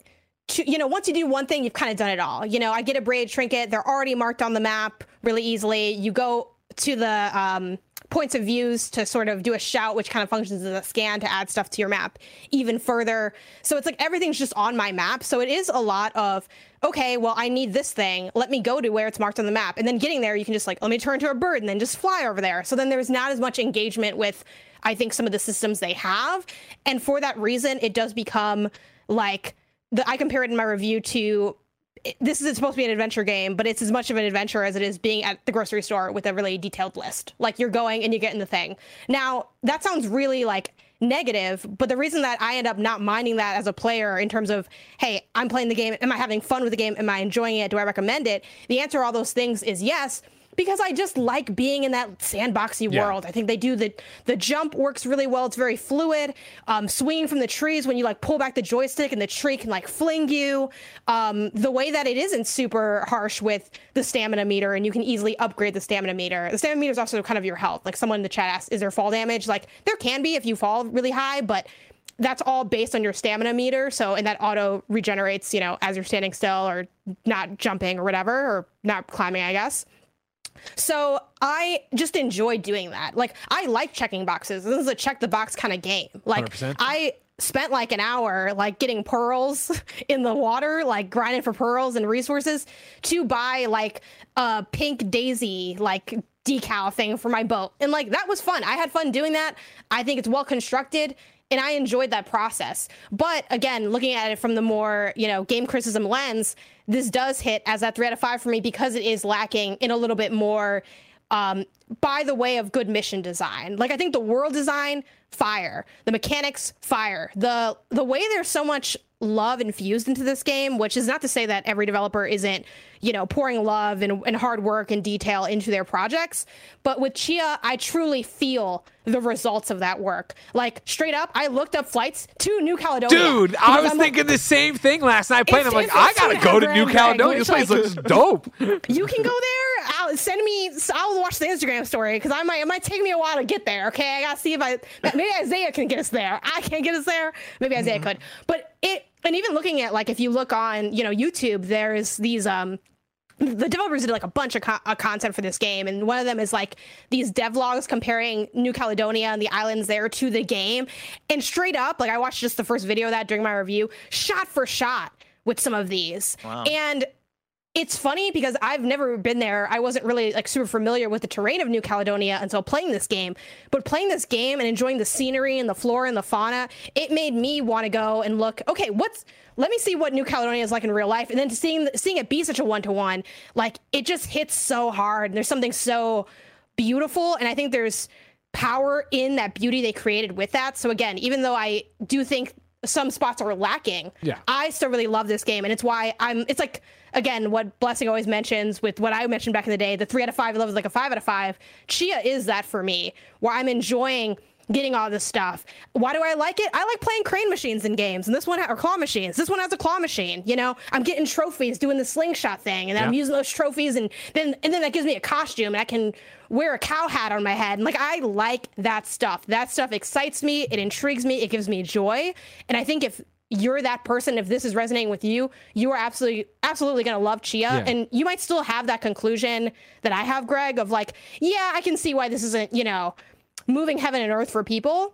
to, you know, once you do one thing, you've kind of done it all. You know, I get a braid trinket. They're already marked on the map really easily. You go to the um, points of views to sort of do a shout, which kind of functions as a scan to add stuff to your map even further. So it's like everything's just on my map. So it is a lot of, okay, well, I need this thing. Let me go to where it's marked on the map. And then getting there, you can just like, let me turn to a bird and then just fly over there. So then there's not as much engagement with, I think, some of the systems they have. And for that reason, it does become like, the, I compare it in my review to, this is supposed to be an adventure game, but it's as much of an adventure as it is being at the grocery store with a really detailed list. Like, you're going and you're getting the thing. Now, that sounds really like negative, but the reason that I end up not minding that as a player in terms of, hey, I'm playing the game. Am I having fun with the game? Am I enjoying it? Do I recommend it? The answer to all those things is yes, because I just like being in that sandboxy yeah. world. I think they do the the jump works really well. It's very fluid. Um, swinging from the trees when you like pull back the joystick and the tree can like fling you. Um, the way that it isn't super harsh with the stamina meter, and you can easily upgrade the stamina meter. The stamina meter is also kind of your health. Like, someone in the chat asked, is there fall damage? Like, there can be if you fall really high, but that's all based on your stamina meter. So, and that auto regenerates, you know, as you're standing still or not jumping or whatever, or not climbing, I guess. So I just enjoy doing that. Like, I like checking boxes. This is a check the box kind of game. Like, one hundred percent. I spent like an hour like getting pearls in the water, like grinding for pearls and resources to buy like a pink daisy like decal thing for my boat. And like, that was fun. I had fun doing that. I think it's well constructed, and I enjoyed that process. But again, looking at it from the more, you know, game criticism lens, this does hit as that three out of five for me because it is lacking in a little bit more, um, by the way of good mission design. Like, I think the world design, fire. The mechanics, fire. The the way there's so much love infused into this game, which is not to say that every developer isn't, you know, pouring love and, and hard work and detail into their projects. But with Tchia, I truly feel the results of that work. Like, straight up, I looked up flights to New Caledonia. Dude, I was I'm thinking like, the same thing last night playing. I'm like, I gotta go to New Caledonia. This place looks dope. You can go there. I'll send me. I'll watch the Instagram story because I might. It might take me a while to get there. Okay, I gotta see if I. Maybe Isaiah can get us there. I can't get us there. Maybe Isaiah mm-hmm. could. But it. And even looking at, like, if you look on, you know, YouTube, there's these um the developers did like a bunch of co uh, content for this game, and one of them is like these devlogs comparing New Caledonia and the islands there to the game, and straight up, like I watched just the first video of that during my review, shot for shot with some of these. Wow. And it's funny because I've never been there. I wasn't really like super familiar with the terrain of New Caledonia until playing this game. But playing this game and enjoying the scenery and the flora and the fauna, it made me want to go and look, okay, what's, let me see what New Caledonia is like in real life. And then seeing seeing it be such a one-to-one, like it just hits so hard. And there's something so beautiful. And I think there's power in that beauty they created with that. So again, even though I do think some spots are lacking, yeah, I still really love this game. And it's why I'm, it's like, again, what Blessing always mentions with what I mentioned back in the day, the three out of five love is like a five out of five. Tchia is that for me, where I'm enjoying getting all this stuff. Why do I like it? I like playing crane machines in games, and this one, or claw machines. This one has a claw machine, you know? I'm getting trophies, doing the slingshot thing, and yeah, I'm using those trophies, and then and then that gives me a costume, and I can wear a cow hat on my head. And like, I like that stuff. That stuff excites me, it intrigues me, it gives me joy. And I think if you're that person, if this is resonating with you, you are absolutely absolutely going to love Tchia. Yeah. And you might still have that conclusion that I have, Greg, of like, yeah, I can see why this isn't, you know, moving heaven and earth for people,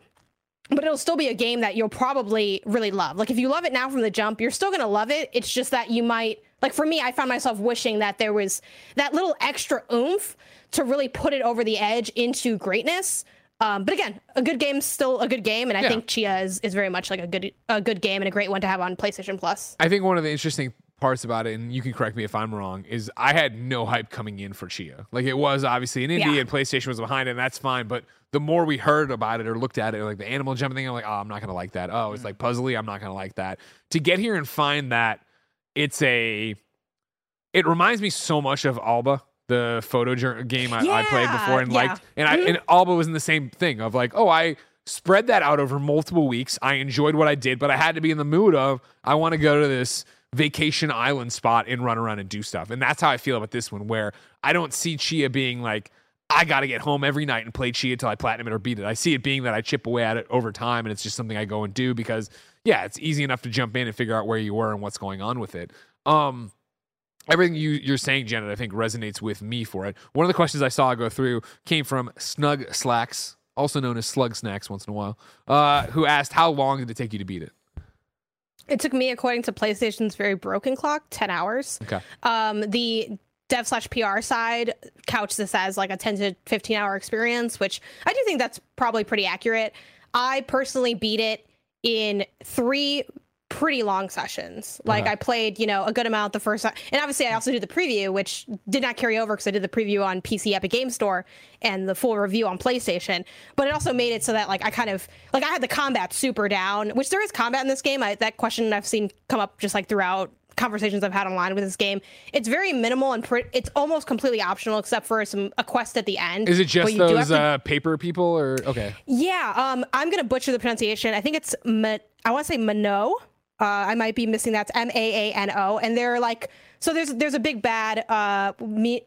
but it'll still be a game that you'll probably really love. Like, if you love it now from the jump, you're still going to love it. It's just that you might, like for me, I found myself wishing that there was that little extra oomph to really put it over the edge into greatness. Um, but again, a good game's still a good game, and I yeah. think Tchia is, is very much like a good a good game and a great one to have on PlayStation Plus. I think one of the interesting parts about it, and you can correct me if I'm wrong, is I had no hype coming in for Tchia. Like, it was obviously an indie, yeah. and PlayStation was behind it, and that's fine, but the more we heard about it or looked at it, like the animal jumping thing, I'm like, oh, I'm not going to like that. Oh, it's mm-hmm. like puzzly, I'm not going to like that. To get here and find that, it's a... It reminds me so much of Alba, the photo journal game I, yeah, I played before and yeah. liked. And, I, and Alba was in the same thing of like, oh, I spread that out over multiple weeks. I enjoyed what I did, but I had to be in the mood of, I want to go to this vacation island spot and run around and do stuff. And that's how I feel about this one, where I don't see Tchia being like, I got to get home every night and play Tchia until I platinum it or beat it. I see it being that I chip away at it over time, and it's just something I go and do because, yeah, it's easy enough to jump in and figure out where you were and what's going on with it. Um, Everything you, you're saying, Janet, I think resonates with me for it. One of the questions I saw go through came from Snug Slacks, also known as Slug Snacks once in a while, uh, who asked, how long did it take you to beat it? It took me, according to PlayStation's very broken clock, ten hours. Okay. Um, the dev slash P R side couched this as like a ten to fifteen hour experience, which I do think that's probably pretty accurate. I personally beat it in three pretty long sessions. Like, uh-huh. I played, you know, a good amount the first time. And obviously I also did the preview, which did not carry over because I did the preview on P C Epic Game Store and the full review on PlayStation. But it also made it so that, like, I kind of, like, I had the combat super down, which there is combat in this game. I, that question I've seen come up just, like, throughout conversations I've had online with this game. It's very minimal and pre- it's almost completely optional except for some a quest at the end. Is it just those to... uh, paper people or, okay. Yeah, um, I'm going to butcher the pronunciation. I think it's, ma- I want to say Mano. Uh, I might be missing that's M A A N O, and they're like, so there's there's a big bad uh, me,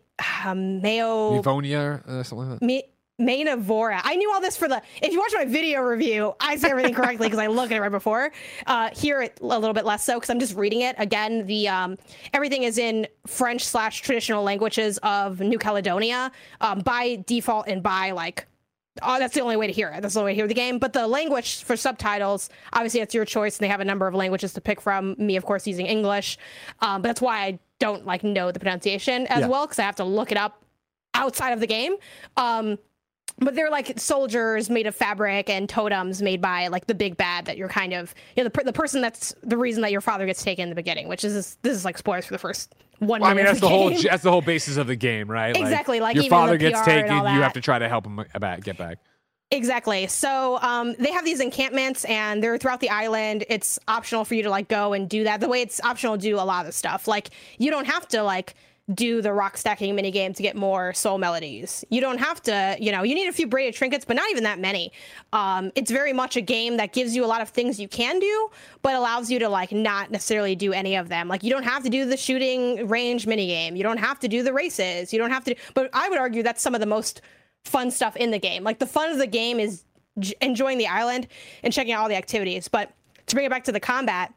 uh Mayo Livonia uh, something like that. Me, Manavora. I knew all this for the. If you watch my video review, I say everything correctly because I look at it right before. Uh, here it a little bit less so because I'm just reading it again. The um, everything is in French slash traditional languages of New Caledonia um, by default and by like. Oh, that's the only way to hear it. That's the only way to hear the game. But the language for subtitles, obviously, that's your choice. And they have a number of languages to pick from. Me, of course, using English. Um, but that's why I don't like know the pronunciation as yeah. well, because I have to look it up outside of the game. Um, but they're like soldiers made of fabric and totems made by like the big bad that you're kind of, you know, the, the person that's the reason that your father gets taken in the beginning, which is this, this is like spoilers for the first. One well, I mean, that's the, the whole that's the whole basis of the game, right? Exactly. Like, like your even father gets taken, you have to try to help him back, get back. Exactly. So um, they have these encampments, and they're throughout the island. It's optional for you to like go and do that. The way it's optional to do a lot of the stuff, like you don't have to like do the rock stacking minigame to get more soul melodies. You don't have to, you know, you need a few braided trinkets, but not even that many. Um, it's very much a game that gives you a lot of things you can do, but allows you to like not necessarily do any of them. Like you don't have to do the shooting range minigame. You don't have to do the races. You don't have to, do, but I would argue that's some of the most fun stuff in the game. Like the fun of the game is j- enjoying the island and checking out all the activities. But to bring it back to the combat,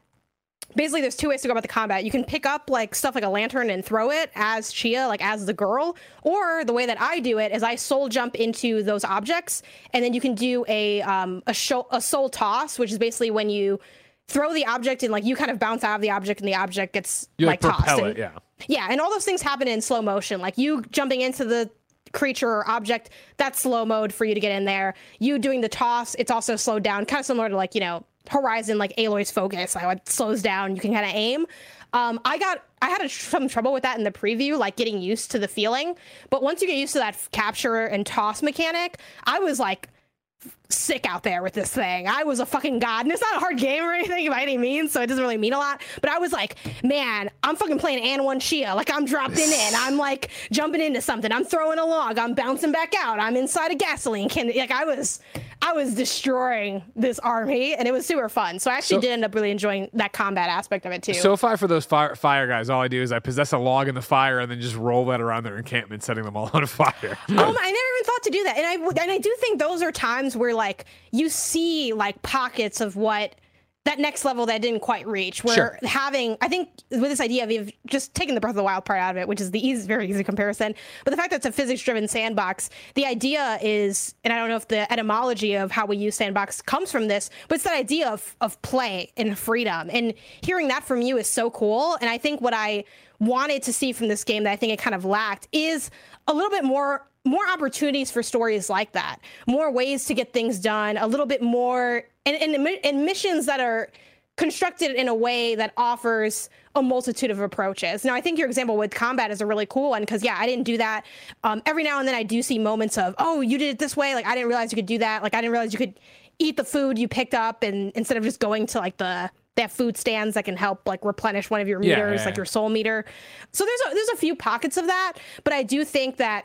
basically there's two ways to go about the combat. You can pick up like stuff like a lantern and throw it as Tchia, like as the girl, or the way that I do it is I soul jump into those objects, and then you can do a um a, show, a soul toss, which is basically when you throw the object and like you kind of bounce out of the object and the object gets you, like, like tossed it, yeah yeah and all those things happen in slow motion, like you jumping into the creature or object, that's slow mode for you to get in there. You doing the toss, it's also slowed down, kind of similar to like, you know, Horizon, like Aloy's focus, how it slows down, you can kind of aim. Um, I got, I had a, some trouble with that in the preview, like getting used to the feeling. But once you get used to that capture and toss mechanic, I was like sick out there with this thing. I was a fucking god, and it's not a hard game or anything by any means, so it doesn't really mean a lot. But I was like, man, I'm fucking playing An One Tchia. Like I'm dropping in, I'm like jumping into something, I'm throwing a log, I'm bouncing back out, I'm inside a gasoline can. Like I was, I was destroying this army, and it was super fun. So I actually so, did end up really enjoying that combat aspect of it too. So far for those fire, fire guys, all I do is I possess a log in the fire and then just roll that around their encampment, setting them all on fire. um, I never even thought to do that, and I and I do think those are times where, like, you see like pockets of what that next level that didn't quite reach, where sure. having, I think with this idea of you've just taken the Breath of the Wild part out of it, which is the easy, very easy comparison, but the fact that it's a physics driven sandbox, the idea is, and I don't know if the etymology of how we use sandbox comes from this, but it's that idea of, of play and freedom, and hearing that from you is so cool. And I think what I wanted to see from this game that I think it kind of lacked is a little bit more more opportunities for stories like that, more ways to get things done, a little bit more, and, and, and missions that are constructed in a way that offers a multitude of approaches. Now, I think your example with combat is a really cool one, because, yeah, I didn't do that. Um, every now and then I do see moments of, oh, you did it this way. Like, I didn't realize you could do that. Like, I didn't realize you could eat the food you picked up, and instead of just going to, like, the... they have food stands that can help like replenish one of your meters, yeah, yeah, yeah. like your soul meter. So there's a, there's a few pockets of that, but I do think that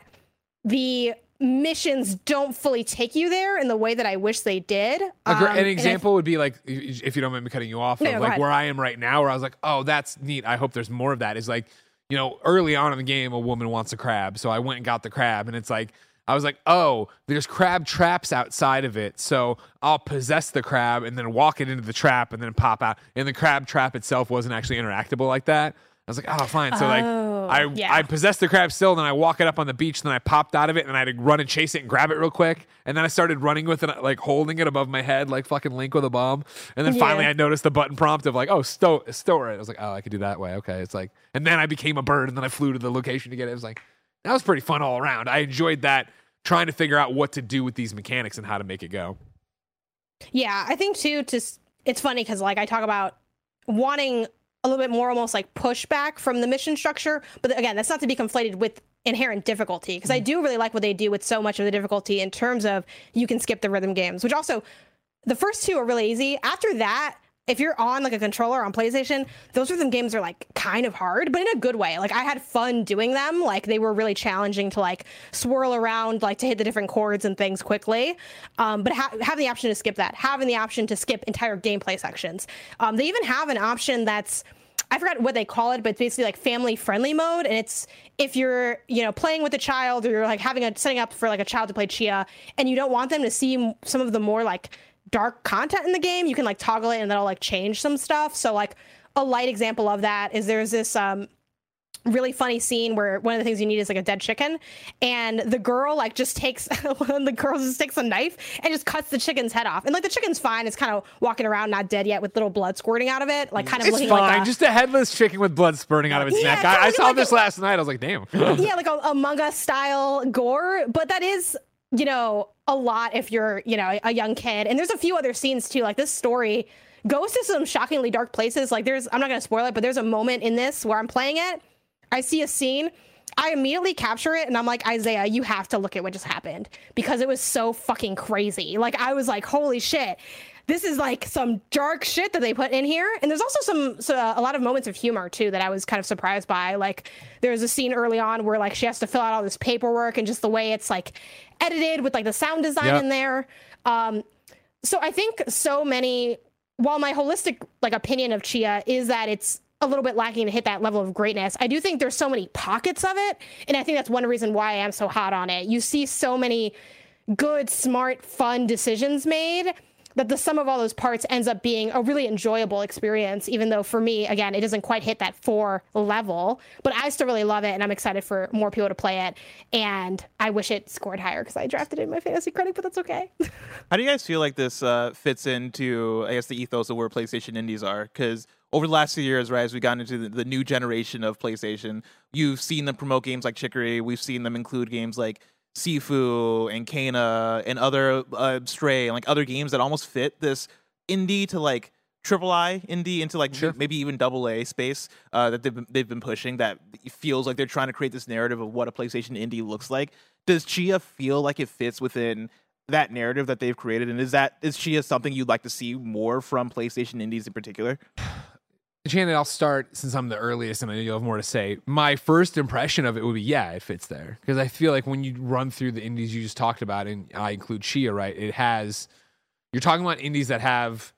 the missions don't fully take you there in the way that I wish they did. Um, an example th- would be like, if you don't mind me cutting you off, no, of, no, like where I am right now, where I was like, oh, that's neat, I hope there's more of that, is like, you know, early on in the game, a woman wants a crab. So I went and got the crab, and it's like, I was like, oh, there's crab traps outside of it, so I'll possess the crab and then walk it into the trap and then pop out. And the crab trap itself wasn't actually interactable like that. I was like, oh, fine. So, oh, like, I yeah. I possessed the crab still, then I walk it up on the beach, then I popped out of it, and I had to run and chase it and grab it real quick. And then I started running with it, like, holding it above my head, like fucking Link with a bomb. And then yeah. finally I noticed the button prompt of, like, oh, stow, store it. I was like, oh, I could do that way. Okay. It's like, and then I became a bird, and then I flew to the location to get it. It was like, that was pretty fun all around. I enjoyed that, trying to figure out what to do with these mechanics and how to make it go. Yeah, I think too, just, it's funny because, like, I talk about wanting a little bit more almost like pushback from the mission structure. But again, that's not to be conflated with inherent difficulty, because I do really like what they do with so much of the difficulty in terms of you can skip the rhythm games, which also the first two are really easy. After that, if you're on like a controller on PlayStation, those rhythm games are like kind of hard, but in a good way. Like I had fun doing them. Like they were really challenging to like swirl around, like to hit the different chords and things quickly. Um, but ha- having the option to skip that, having the option to skip entire gameplay sections. Um, they even have an option that's, I forgot what they call it, but it's basically like family friendly mode. And it's if you're, you know, playing with a child, or you're like having a setting up for like a child to play Tchia, and you don't want them to see some of the more like dark content in the game, you can like toggle it and that'll like change some stuff. So like a light example of that is there's this um really funny scene where one of the things you need is like a dead chicken, and the girl like just takes the girl just takes a knife and just cuts the chicken's head off, and like the chicken's fine, it's kind of walking around not dead yet with little blood squirting out of it, like kind of it's looking fine. Like a, just a headless chicken with blood spurting out of its yeah, neck. I, I saw like this a, last night, I was like, damn. Yeah, like a Among Us style gore, but that is, you know, a lot if you're, you know, a young kid. And there's a few other scenes too, like this story goes to some shockingly dark places. Like there's, I'm not going to spoil it, but there's a moment in this where I'm playing it, I see a scene, I immediately capture it, and I'm like, Isaiah, you have to look at what just happened, because it was so fucking crazy. Like I was like, holy shit, this is like some dark shit that they put in here. And there's also some, so a lot of moments of humor too that I was kind of surprised by. Like there's a scene early on where like she has to fill out all this paperwork, and just the way it's like edited with like the sound design yep. in there. Um, so I think so many, while my holistic like opinion of Tchia is that it's a little bit lacking to hit that level of greatness, I do think there's so many pockets of it. And I think that's one reason why I am so hot on it. You see so many good, smart, fun decisions made that the sum of all those parts ends up being a really enjoyable experience, even though for me, again, it doesn't quite hit that four level, but I still really love it, and I'm excited for more people to play it, and I wish it scored higher because I drafted it in my fantasy critic, but that's okay. How do you guys feel like this uh, fits into, I guess, the ethos of where PlayStation indies are? Because over the last few years, right, as we got into the, the new generation of PlayStation, you've seen them promote games like Chicory, we've seen them include games like Sifu and Kana and other uh, Stray and like other games that almost fit this indie to like triple I indie into like sure. maybe even double A space uh, that they've been, they've been pushing, that feels like they're trying to create this narrative of what a PlayStation indie looks like. Does Tchia feel like it fits within that narrative that they've created? And is that is Tchia something you'd like to see more from PlayStation indies in particular? Shannon, I'll start since I'm the earliest and I know you'll have more to say. My first impression of it would be, yeah, it fits there. Because I feel like when you run through the indies you just talked about, and I include Tchia, right, it has, you're talking about indies that have,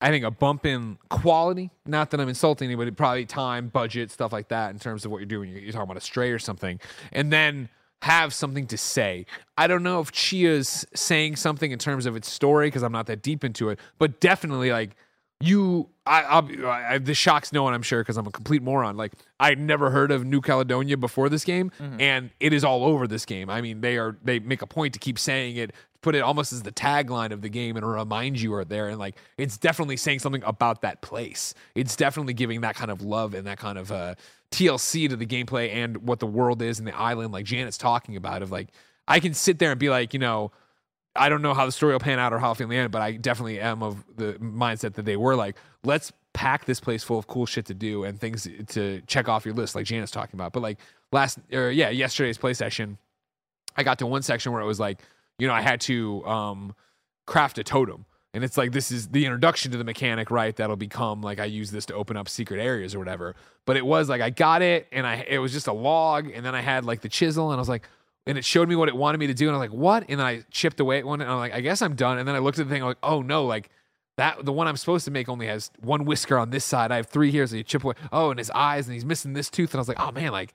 I think, a bump in quality. Not that I'm insulting anybody, probably time, budget, stuff like that in terms of what you're doing. You're talking about a Stray or something. And then have something to say. I don't know if Chia's saying something in terms of its story because I'm not that deep into it, but definitely like, You, I, I'll, I, this shocks no one, I'm sure, because I'm a complete moron. Like, I'd never heard of New Caledonia before this game, mm-hmm. and it is all over this game. I mean, they are they make a point to keep saying it, put it almost as the tagline of the game, and remind you are there. And like, it's definitely saying something about that place. It's definitely giving that kind of love and that kind of uh, T L C to the gameplay and what the world is and the island. Like Janet's talking about, of like, I can sit there and be like, you know, I don't know how the story will pan out or how it will end, but I definitely am of the mindset that they were like, let's pack this place full of cool shit to do and things to check off your list, like Janet's talking about. But like last, or yeah, yesterday's play session, I got to one section where it was like, you know, I had to um, craft a totem. And it's like, this is the introduction to the mechanic, right? That'll become like, I use this to open up secret areas or whatever. But it was like, I got it and I, it was just a log. And then I had like the chisel and I was like, and it showed me what it wanted me to do. And I was like, what? And then I chipped away at one. And I'm like, I guess I'm done. And then I looked at the thing. I'm like, oh, no. Like, that the one I'm supposed to make only has one whisker on this side. I have three here. So you chip away. Oh, and his eyes. And he's missing this tooth. And I was like, oh, man. Like,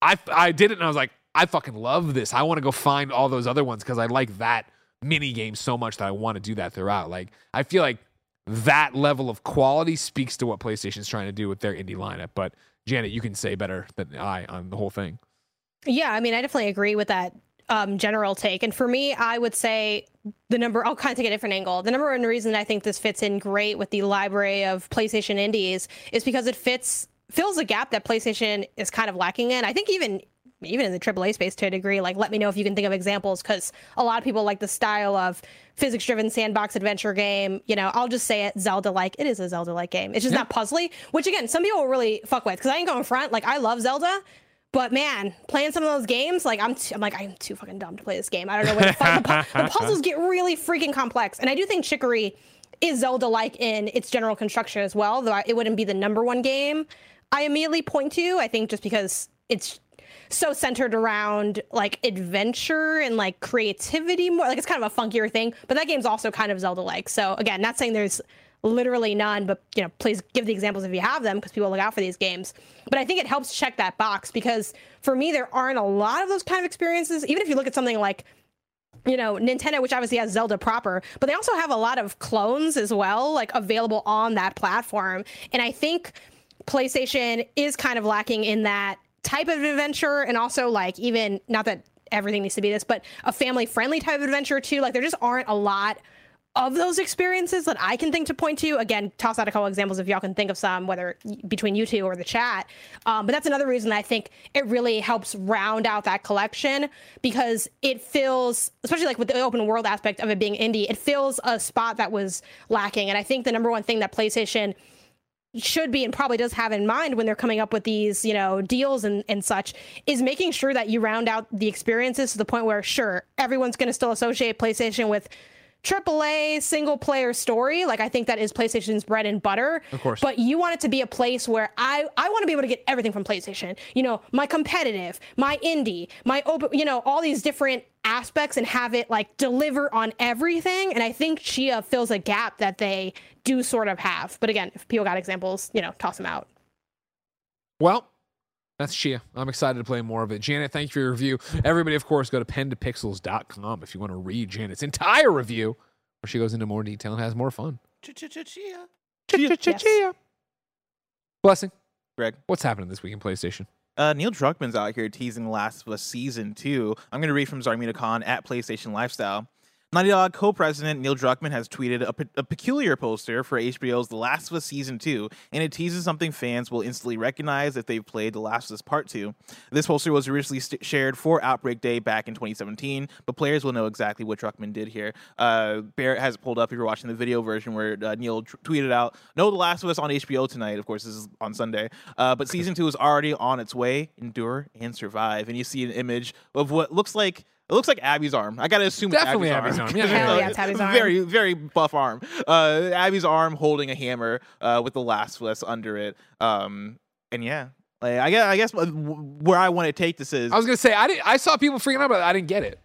I, I did it. And I was like, I fucking love this. I want to go find all those other ones because I like that mini game so much that I want to do that throughout. Like, I feel like that level of quality speaks to what PlayStation's trying to do with their indie lineup. But, Janet, you can say better than I on the whole thing. Yeah, I mean, I definitely agree with that um, general take. And for me, I would say the number, I'll kind of take a different angle. The number one reason I think this fits in great with the library of PlayStation indies is because it fits, fills a gap that PlayStation is kind of lacking in. I think even even in the triple A space to a degree, like, let me know if you can think of examples, because a lot of people like the style of physics-driven sandbox adventure game. You know, I'll just say it, Zelda-like. It is a Zelda-like game. It's just yeah. not puzzly, which, again, some people will really fuck with, because I ain't going front. Like, I love Zelda. But man, playing some of those games, like I'm, t- I'm like I'm too fucking dumb to play this game. I don't know what the fuck. The, pu- the puzzles get really freaking complex, and I do think Chicory is Zelda-like in its general construction as well. Though I, it wouldn't be the number one game I immediately point to. I think just because it's so centered around like adventure and like creativity more, like it's kind of a funkier thing. But that game's also kind of Zelda-like. So again, not saying there's literally none, but you know, please give the examples if you have them, because people look out for these games. But I think it helps check that box, because for me there aren't a lot of those kind of experiences. Even if you look at something like, you know, Nintendo, which obviously has Zelda proper, but they also have a lot of clones as well, like available on that platform. And I think PlayStation is kind of lacking in that type of adventure, and also like, even not that everything needs to be this, but a family-friendly type of adventure too. Like there just aren't a lot of those experiences that I can think to point to. Again, toss out a couple examples if y'all can think of some, whether between you two or the chat. Um, but that's another reason I think it really helps round out that collection, because it fills, especially like with the open world aspect of it being indie, it fills a spot that was lacking. And I think the number one thing that PlayStation should be and probably does have in mind when they're coming up with these, you know, deals and, and such, is making sure that you round out the experiences to the point where, sure, everyone's going to still associate PlayStation with triple A single player story. Like I think that is PlayStation's bread and butter, of course, but you want it to be a place where I I want to be able to get everything from PlayStation, you know, my competitive, my indie, my open, you know, all these different aspects, and have it like deliver on everything. And I think Tchia fills a gap that they do sort of have. But again, if people got examples, you know, toss them out. Well, that's Tchia. I'm excited to play more of it. Janet, thank you for your review. Everybody, of course, go to pen to pixels dot com if you want to read Janet's entire review. where she goes into more detail and has more fun. Tchia. Tchia. Blessing. Greg. What's happening this week in PlayStation? Uh, Neil Druckmann's out here teasing Last of Us Season two. I'm going to read from Zarmina Khan at PlayStation Lifestyle. Naughty Dog co-president Neil Druckmann has tweeted a, pe- a peculiar poster for H B O's The Last of Us Season two, and it teases something fans will instantly recognize if they've played The Last of Us Part two. This poster was originally st- shared for Outbreak Day back in twenty seventeen, but players will know exactly what Druckmann did here. Uh, Barrett has it pulled up if you're watching the video version where uh, Neil tr- tweeted out, "No The Last of Us on H B O tonight." Of course, this is on Sunday. Uh, but Season two is already on its way. Endure and survive. And you see an image of what looks like It looks like Abby's arm. I gotta assume Definitely it's Abby's, Abby's arm. arm. Yeah, yeah, yeah, it's Abby's arm. Very, very buff arm. Uh, Abby's arm holding a hammer uh, with The Last of Us under it. Um, and yeah, like, I guess, I guess where I want to take this is I was gonna say I didn't, I saw people freaking out about it. I didn't get it.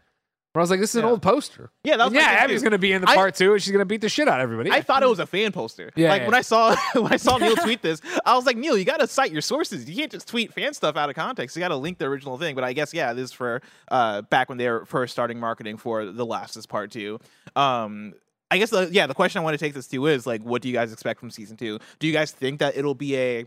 But I was like, this is yeah. an old poster. Yeah, that was yeah. Abby's gonna be in the part I, two, and she's gonna beat the shit out of everybody. Yeah. I thought it was a fan poster. Yeah, like yeah. when I saw when I saw Neil tweet this, I was like, Neil, you gotta cite your sources. You can't just tweet fan stuff out of context. You gotta link the original thing. But I guess yeah, this is for uh, back when they were first starting marketing for The Last of Us Part Two. Um, I guess the, yeah, the question I want to take this to is like, what do you guys expect from season two? Do you guys think that it'll be a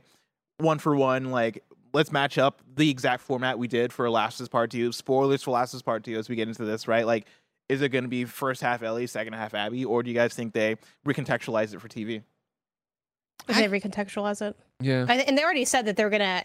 one for one like? Let's match up the exact format we did for Last of Us Part two. Spoilers for Last of Us Part two as we get into this, right? Like, is it going to be first half Ellie, second half Abby, or do you guys think they recontextualize it for T V? Did I, they recontextualize it? Yeah. I, and they already said that they're going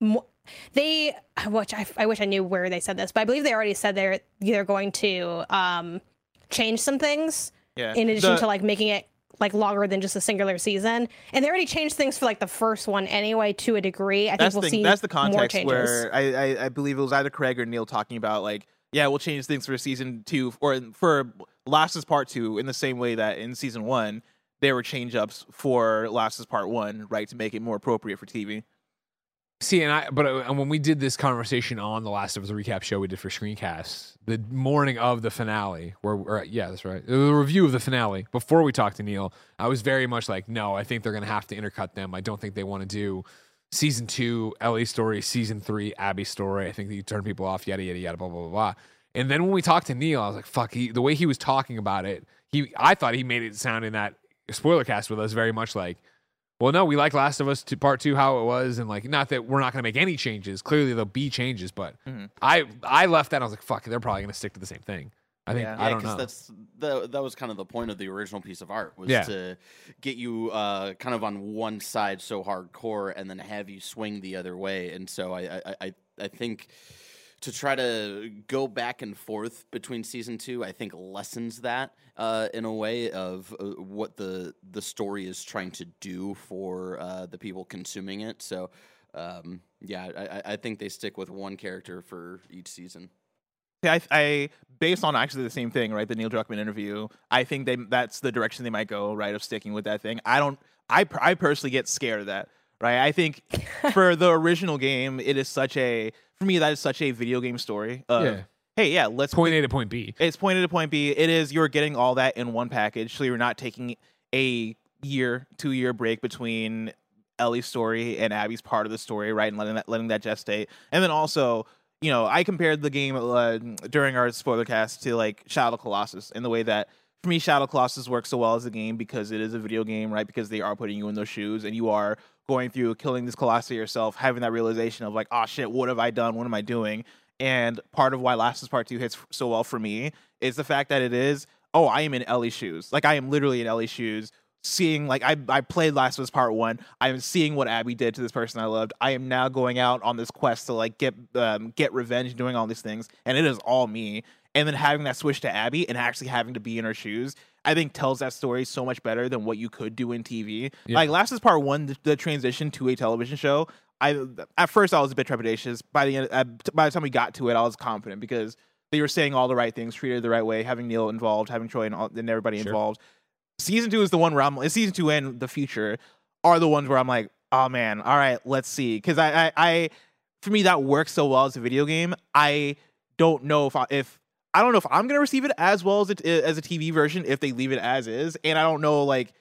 to... They... I wish I, I wish I knew where they said this, but I believe they already said they're, they're going to um, change some things yeah. in addition the, to, like, making it like longer than just a singular season, and they already changed things for like the first one anyway to a degree. I that's think we'll thing, see that's the context where I, I I believe it was either Craig or Neil talking about like yeah we'll change things for season two or for Last of Us Part Two in the same way that in season one there were change ups for Last of Us Part One, right, to make it more appropriate for T V. See, and I but uh, and when we did this conversation on the Last of Us recap show we did for Screencast, the morning of the finale, where or, yeah, that's right, the review of the finale before we talked to Neil, I was very much like, no, I think they're going to have to intercut them. I don't think they want to do season two Ellie's story, season three Abby's story. I think you turn people off, yada yada yada, blah blah blah blah. And then when we talked to Neil, I was like, fuck, he, the way he was talking about it, he I thought he made it sound in that spoiler cast with us very much like, well, no, we like Last of Us to Part Two how it was, and like, not that we're not going to make any changes. Clearly, there'll be changes, but mm-hmm. I I left that. And I was like, fuck, they're probably going to stick to the same thing. I think yeah. I yeah, don't know. That's the, that was kind of the point of the original piece of art was yeah. to get you uh, kind of on one side so hardcore, and then have you swing the other way. And so I I I, I think. to try to go back and forth between season two, I think lessens that uh, in a way of uh, what the the story is trying to do for uh, the people consuming it. So, um, yeah, I, I think they stick with one character for each season. Yeah, I, I based on actually the same thing, right? The Neil Druckmann interview. I think they that's the direction they might go, right? Of sticking with that thing. I don't. I I personally get scared of that. Right, I think for the original game, it is such a for me that is such a video game story. Of, yeah. Hey, yeah, let's point A to point B. It's point A to point B. It is you're getting all that in one package, so you're not taking a year, two year break between Ellie's story and Abby's part of the story, right, and letting that letting that gestate. And then also, you know, I compared the game uh, during our spoiler cast to like Shadow of the Colossus in the way that. For me, Shadow of the Colossus works so well as a game because it is a video game, right? Because they are putting you in those shoes and you are going through killing this colossus yourself, having that realization of like, oh shit, what have I done? What am I doing? And part of why Last of Us Part Two hits so well for me is the fact that it is, oh, I am in Ellie's shoes. Like I am literally in Ellie's shoes, seeing like I, I played Last of Us Part One. I am seeing what Abby did to this person I loved. I am now going out on this quest to like get um, get revenge, doing all these things, and it is all me. And then having that switch to Abby and actually having to be in her shoes, I think tells that story so much better than what you could do in T V. Yeah. Like Last of Us Part One, the, the transition to a television show. I at first I was a bit trepidatious. By the end, by the time we got to it, I was confident because they were saying all the right things, treated the right way, having Neil involved, having Troy and, all, and everybody sure. involved. Season two is the one where I'm. Season two and the future are the ones where I'm like, oh man, all right, let's see. Because I, I, I, for me, that works so well as a video game. I don't know if I, if I don't know if I'm going to receive it as well as it as a T V version if they leave it as is. And I don't know, like,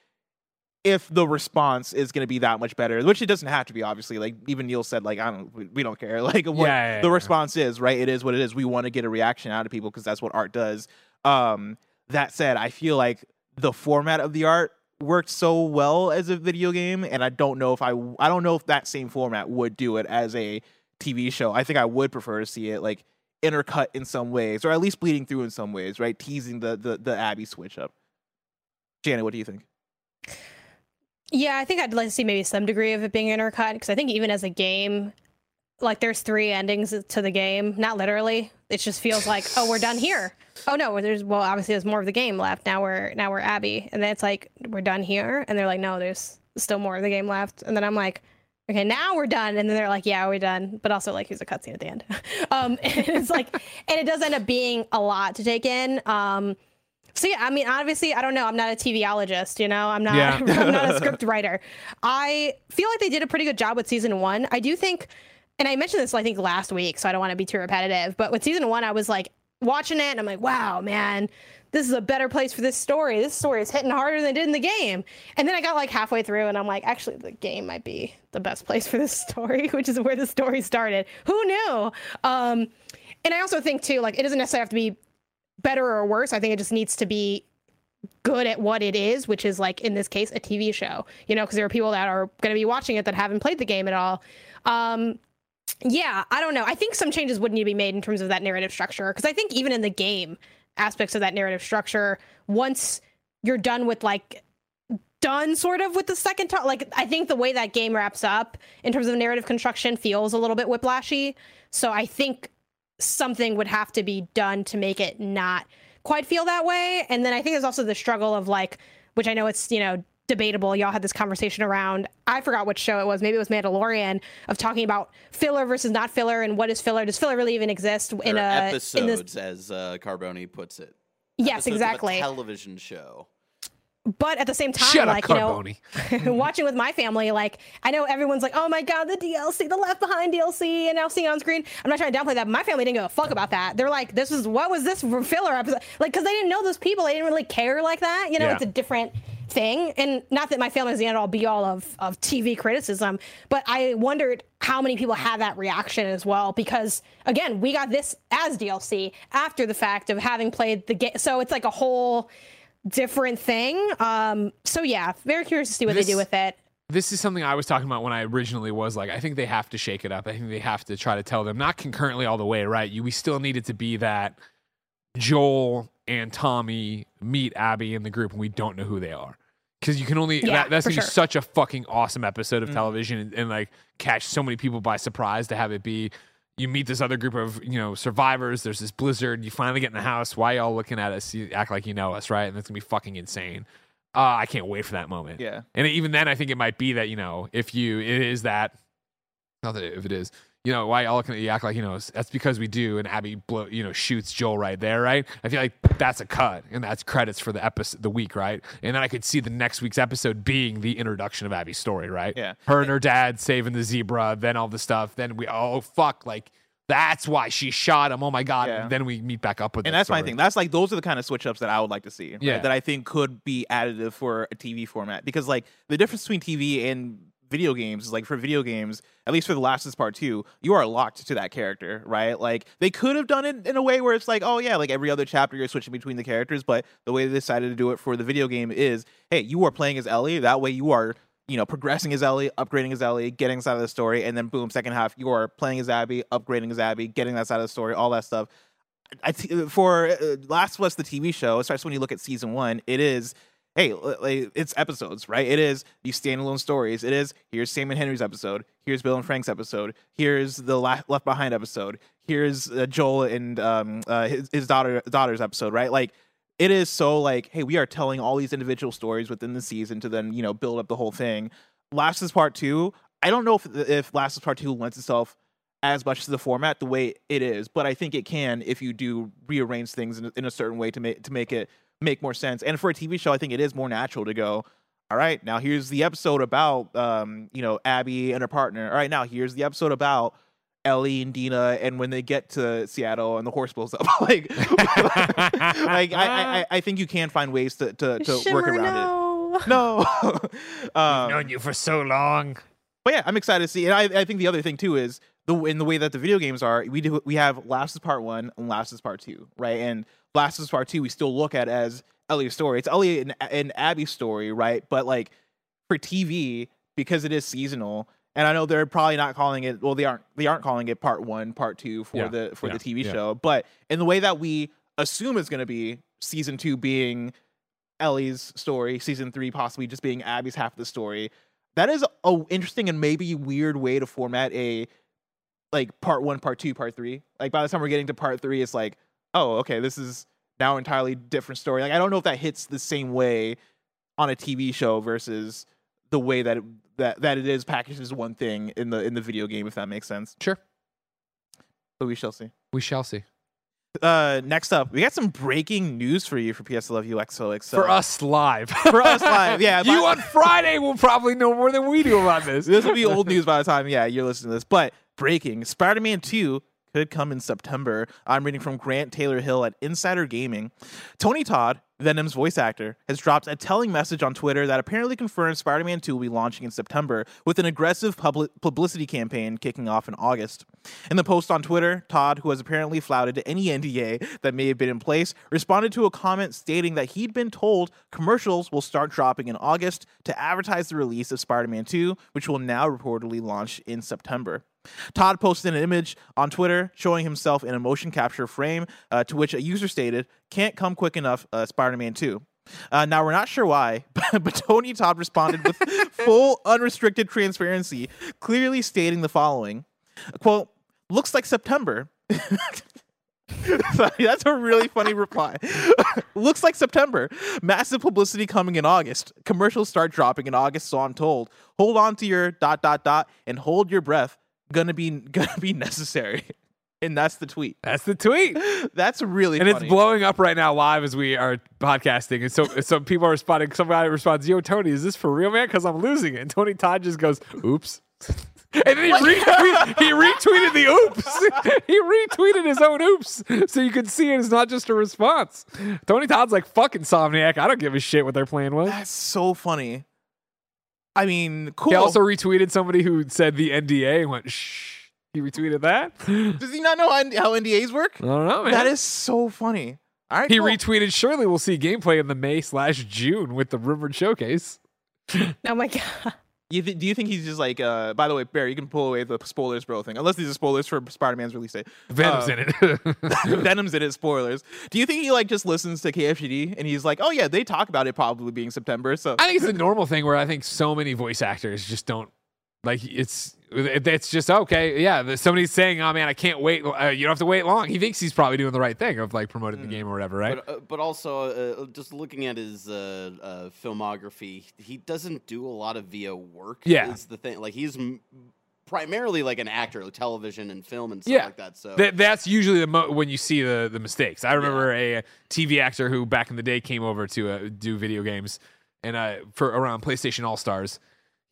if the response is going to be that much better, which it doesn't have to be, obviously. Like, even Neil said, like, I don't, we don't care. Like, what yeah, yeah, the yeah. response is, right? It is what it is. We want to get a reaction out of people because that's what art does. Um, That said, I feel like the format of the art worked so well as a video game, and I don't know if I I don't know if that same format would do it as a T V show. I think I would prefer to see it like intercut in some ways, or at least bleeding through in some ways, right? Teasing the the, the Abby switch up. Janet, what do you think? Yeah, I think I'd like to see maybe some degree of it being intercut, because I think even as a game, like there's three endings to the game, not literally. It just feels like, oh, we're done here. Oh no, there's well, obviously there's more of the game left. Now we're now we're Abby, and then it's like we're done here, and they're like, no, there's still more of the game left, and then I'm like, okay, now we're done, and then they're like, yeah, we're done, but also like here's a cutscene at the end. Um, and it's like, and it does end up being a lot to take in. Um, so yeah, I mean, obviously, I don't know. I'm not a T V ologist, you know. I'm not. Yeah. I'm not a script writer. I feel like they did a pretty good job with season one. I do think. And I mentioned this, I think, last week, so I don't want to be too repetitive. But with season one, I was like watching it, and I'm like, wow, man, this is a better place for this story. This story is hitting harder than it did in the game. And then I got like halfway through, and I'm like, actually, the game might be the best place for this story, which is where the story started. Who knew? Um, and I also think, too, like it doesn't necessarily have to be better or worse. I think it just needs to be good at what it is, which is like, in this case, a T V show, you know, because there are people that are going to be watching it that haven't played the game at all. Um, Yeah, I don't know. I think some changes would need to be made in terms of that narrative structure, because I think even in the game aspects of that narrative structure, once you're done with like done sort of with the second time, like I think the way that game wraps up in terms of narrative construction feels a little bit whiplashy. So I think something would have to be done to make it not quite feel that way. And then I think there's also the struggle of like, which I know it's, you know, debatable. Y'all had this conversation around, I forgot which show it was, maybe it was Mandalorian, of talking about filler versus not filler, and what is filler, does filler really even exist in a episodes in this... as uh, Carboni puts it. Yes, episodes, exactly, of a television show. But at the same time, Shut like up, you know, watching with my family, like I know everyone's like, oh my god, the D L C, the Left Behind D L C, and now seeing on screen. I'm not trying to downplay that, but my family didn't give a fuck about that. They're like, this is what was this filler episode? Like, because they didn't know those people, they didn't really care like that. You know, yeah. It's a different thing, and not that my family is the end all be all of of T V criticism, but I wondered how many people had that reaction as well, because again, we got this as D L C after the fact of having played the game, so it's like a whole different thing. Um, so yeah, very curious to see what this, they do with it. This is something I was talking about when I originally was like, I think they have to shake it up. I think they have to try to tell them, not concurrently all the way, right? You, we still need it to be that Joel and Tommy meet Abby in the group, and we don't know who they are. Because you can only, yeah, that, that's gonna sure. be such a fucking awesome episode of mm-hmm. television, and, and like catch so many people by surprise to have it be, you meet this other group of, you know, survivors, there's this blizzard, you finally get in the house, why y'all looking at us, you act like you know us, right? And that's gonna be fucking insane. Uh, I can't wait for that moment. Yeah. And even then, I think it might be that, you know, if you, it is that, not that if it is, you know, why y'all looking at you act like you know us, that's because we do, and Abby, blow, you know, shoots Joel right there, right? I feel like that's a cut, and that's credits for the episode, the week, right? And then I could see the next week's episode being the introduction of Abby's story, right? Yeah. Her and her dad saving the zebra, then all the stuff, then we, oh, fuck, like, that's why she shot him, oh my god, yeah. And then we meet back up with And that's story. My thing, that's like, those are the kind of switch-ups that I would like to see, right? Yeah. That I think could be additive for a T V format, because, like, the difference between T V and video games is like, for video games, at least for The Last of Us Part two, you are locked to that character, right? Like, they could have done it in a way where it's like, oh yeah, like every other chapter you're switching between the characters, but the way they decided to do it for the video game is, hey, you are playing as Ellie, that way you are, you know, progressing as Ellie, upgrading as Ellie, getting inside of the story, and then boom, second half, you are playing as Abby, upgrading as Abby, getting that side of the story, all that stuff. I t- for uh, Last of Us, the T V show, especially when you look at season one, it is, hey, it's episodes, right? It is these standalone stories. It is, here's Sam and Henry's episode. Here's Bill and Frank's episode. Here's the La- Left Behind episode. Here's uh, Joel and um, uh, his, his daughter daughter's episode, right? Like, it is so like, hey, we are telling all these individual stories within the season to then, you know, build up the whole thing. Last is Part two. I don't know if, if Last is Part two lends itself as much to the format the way it is, but I think it can if you do rearrange things in, in a certain way to make to make it make more sense. And for a T V show, I think it is more natural to go, all right, now here's the episode about, um, you know, Abby and her partner. All right, now here's the episode about Ellie and Dina, and when they get to Seattle and the horse blows up. like, like, like I, I, I think you can find ways to to, to Shimmer, work around no. it. No, um, we've known you for so long. But yeah, I'm excited to see. And I, I think the other thing too is the in the way that the video games are, we do we have Last is Part One and Last is Part Two, right? And Last of Us Part Two, we still look at as Ellie's story. It's Ellie and, and Abby's story, right? But like for T V, because it is seasonal, and I know they're probably not calling it. Well, they aren't. They aren't calling it Part One, Part Two for yeah, the for yeah, the T V yeah. show. But in the way that we assume it's going to be, season two being Ellie's story, season three possibly just being Abby's half of the story. That is a interesting and maybe weird way to format a like part one, part two, part three. Like by the time we're getting to part three, it's like, oh, okay, this is now an entirely different story. Like I don't know if that hits the same way on a T V show versus the way that it, that that it is packaged as one thing in the in the video game. If that makes sense. Sure, but we shall see. We shall see. Uh, next up, we got some breaking news for you for P S L F U X O X O. For us live. For us live, yeah. You on Friday will probably know more than we do about this. This will be old news by the time, yeah, you're listening to this. But breaking, Spider-Man two could come in September. I'm reading from Grant Taylor Hill at Insider Gaming. Tony Todd, Venom's voice actor, has dropped a telling message on Twitter that apparently confirms Spider-Man two will be launching in September with an aggressive public publicity campaign kicking off in August. In the post on Twitter, Todd, who has apparently flouted to any N D A that may have been in place, responded to a comment stating that he'd been told commercials will start dropping in August to advertise the release of Spider-Man two, which will now reportedly launch in September. Todd posted an image on Twitter showing himself in a motion capture frame, uh, to which a user stated, "Can't come quick enough, uh, Spider-Man two." Uh, now, we're not sure why, but Tony Todd responded with full, unrestricted transparency, clearly stating the following, quote, "Looks like September." Sorry, that's a really funny reply. "Looks like September. Massive publicity coming in August. Commercials start dropping in August, so I'm told. Hold on to your dot, dot, dot, and hold your breath. Gonna be gonna be necessary." And that's the tweet. That's the tweet. That's really and funny. And it's blowing up right now live as we are podcasting. And so some people are responding. Somebody responds, "Yo, Tony, is this for real, man? Because I'm losing it." And Tony Todd just goes, "Oops." And then he, retweet, he retweeted the oops. He retweeted his own oops. So you could see it is not just a response. Tony Todd's like, "Fucking Somniac. I don't give a shit what their plan was." That's so funny. I mean, cool. He also retweeted somebody who said the N D A and went, "Shh." He retweeted that. Does he not know how N D As work? I don't know, man. That is so funny. All right, he cool. retweeted, "Surely we'll see gameplay in the May slash June with the rumored showcase." Oh my god. You th- do you think he's just like, uh, by the way, Barry, you can pull away the spoilers, bro, thing. Unless these are spoilers for Spider-Man's release date. Venom's uh, in it. Venom's in it, spoilers. Do you think he like just listens to K F G D and he's like, "Oh yeah, they talk about it probably being September." So I think it's a normal thing where I think so many voice actors just don't like it's it's just okay. Yeah, somebody's saying, "Oh man, I can't wait." Uh, you don't have to wait long. He thinks he's probably doing the right thing of like promoting mm. the game or whatever, right? But, uh, but also, uh, just looking at his uh, uh, filmography, he doesn't do a lot of V O work. Yeah, is the thing. Like he's m- primarily like an actor, like television and film and stuff yeah. like that. So Th- that's usually the mo- when you see the the mistakes. I remember yeah. a T V actor who back in the day came over to uh, do video games and uh, for around PlayStation All Stars.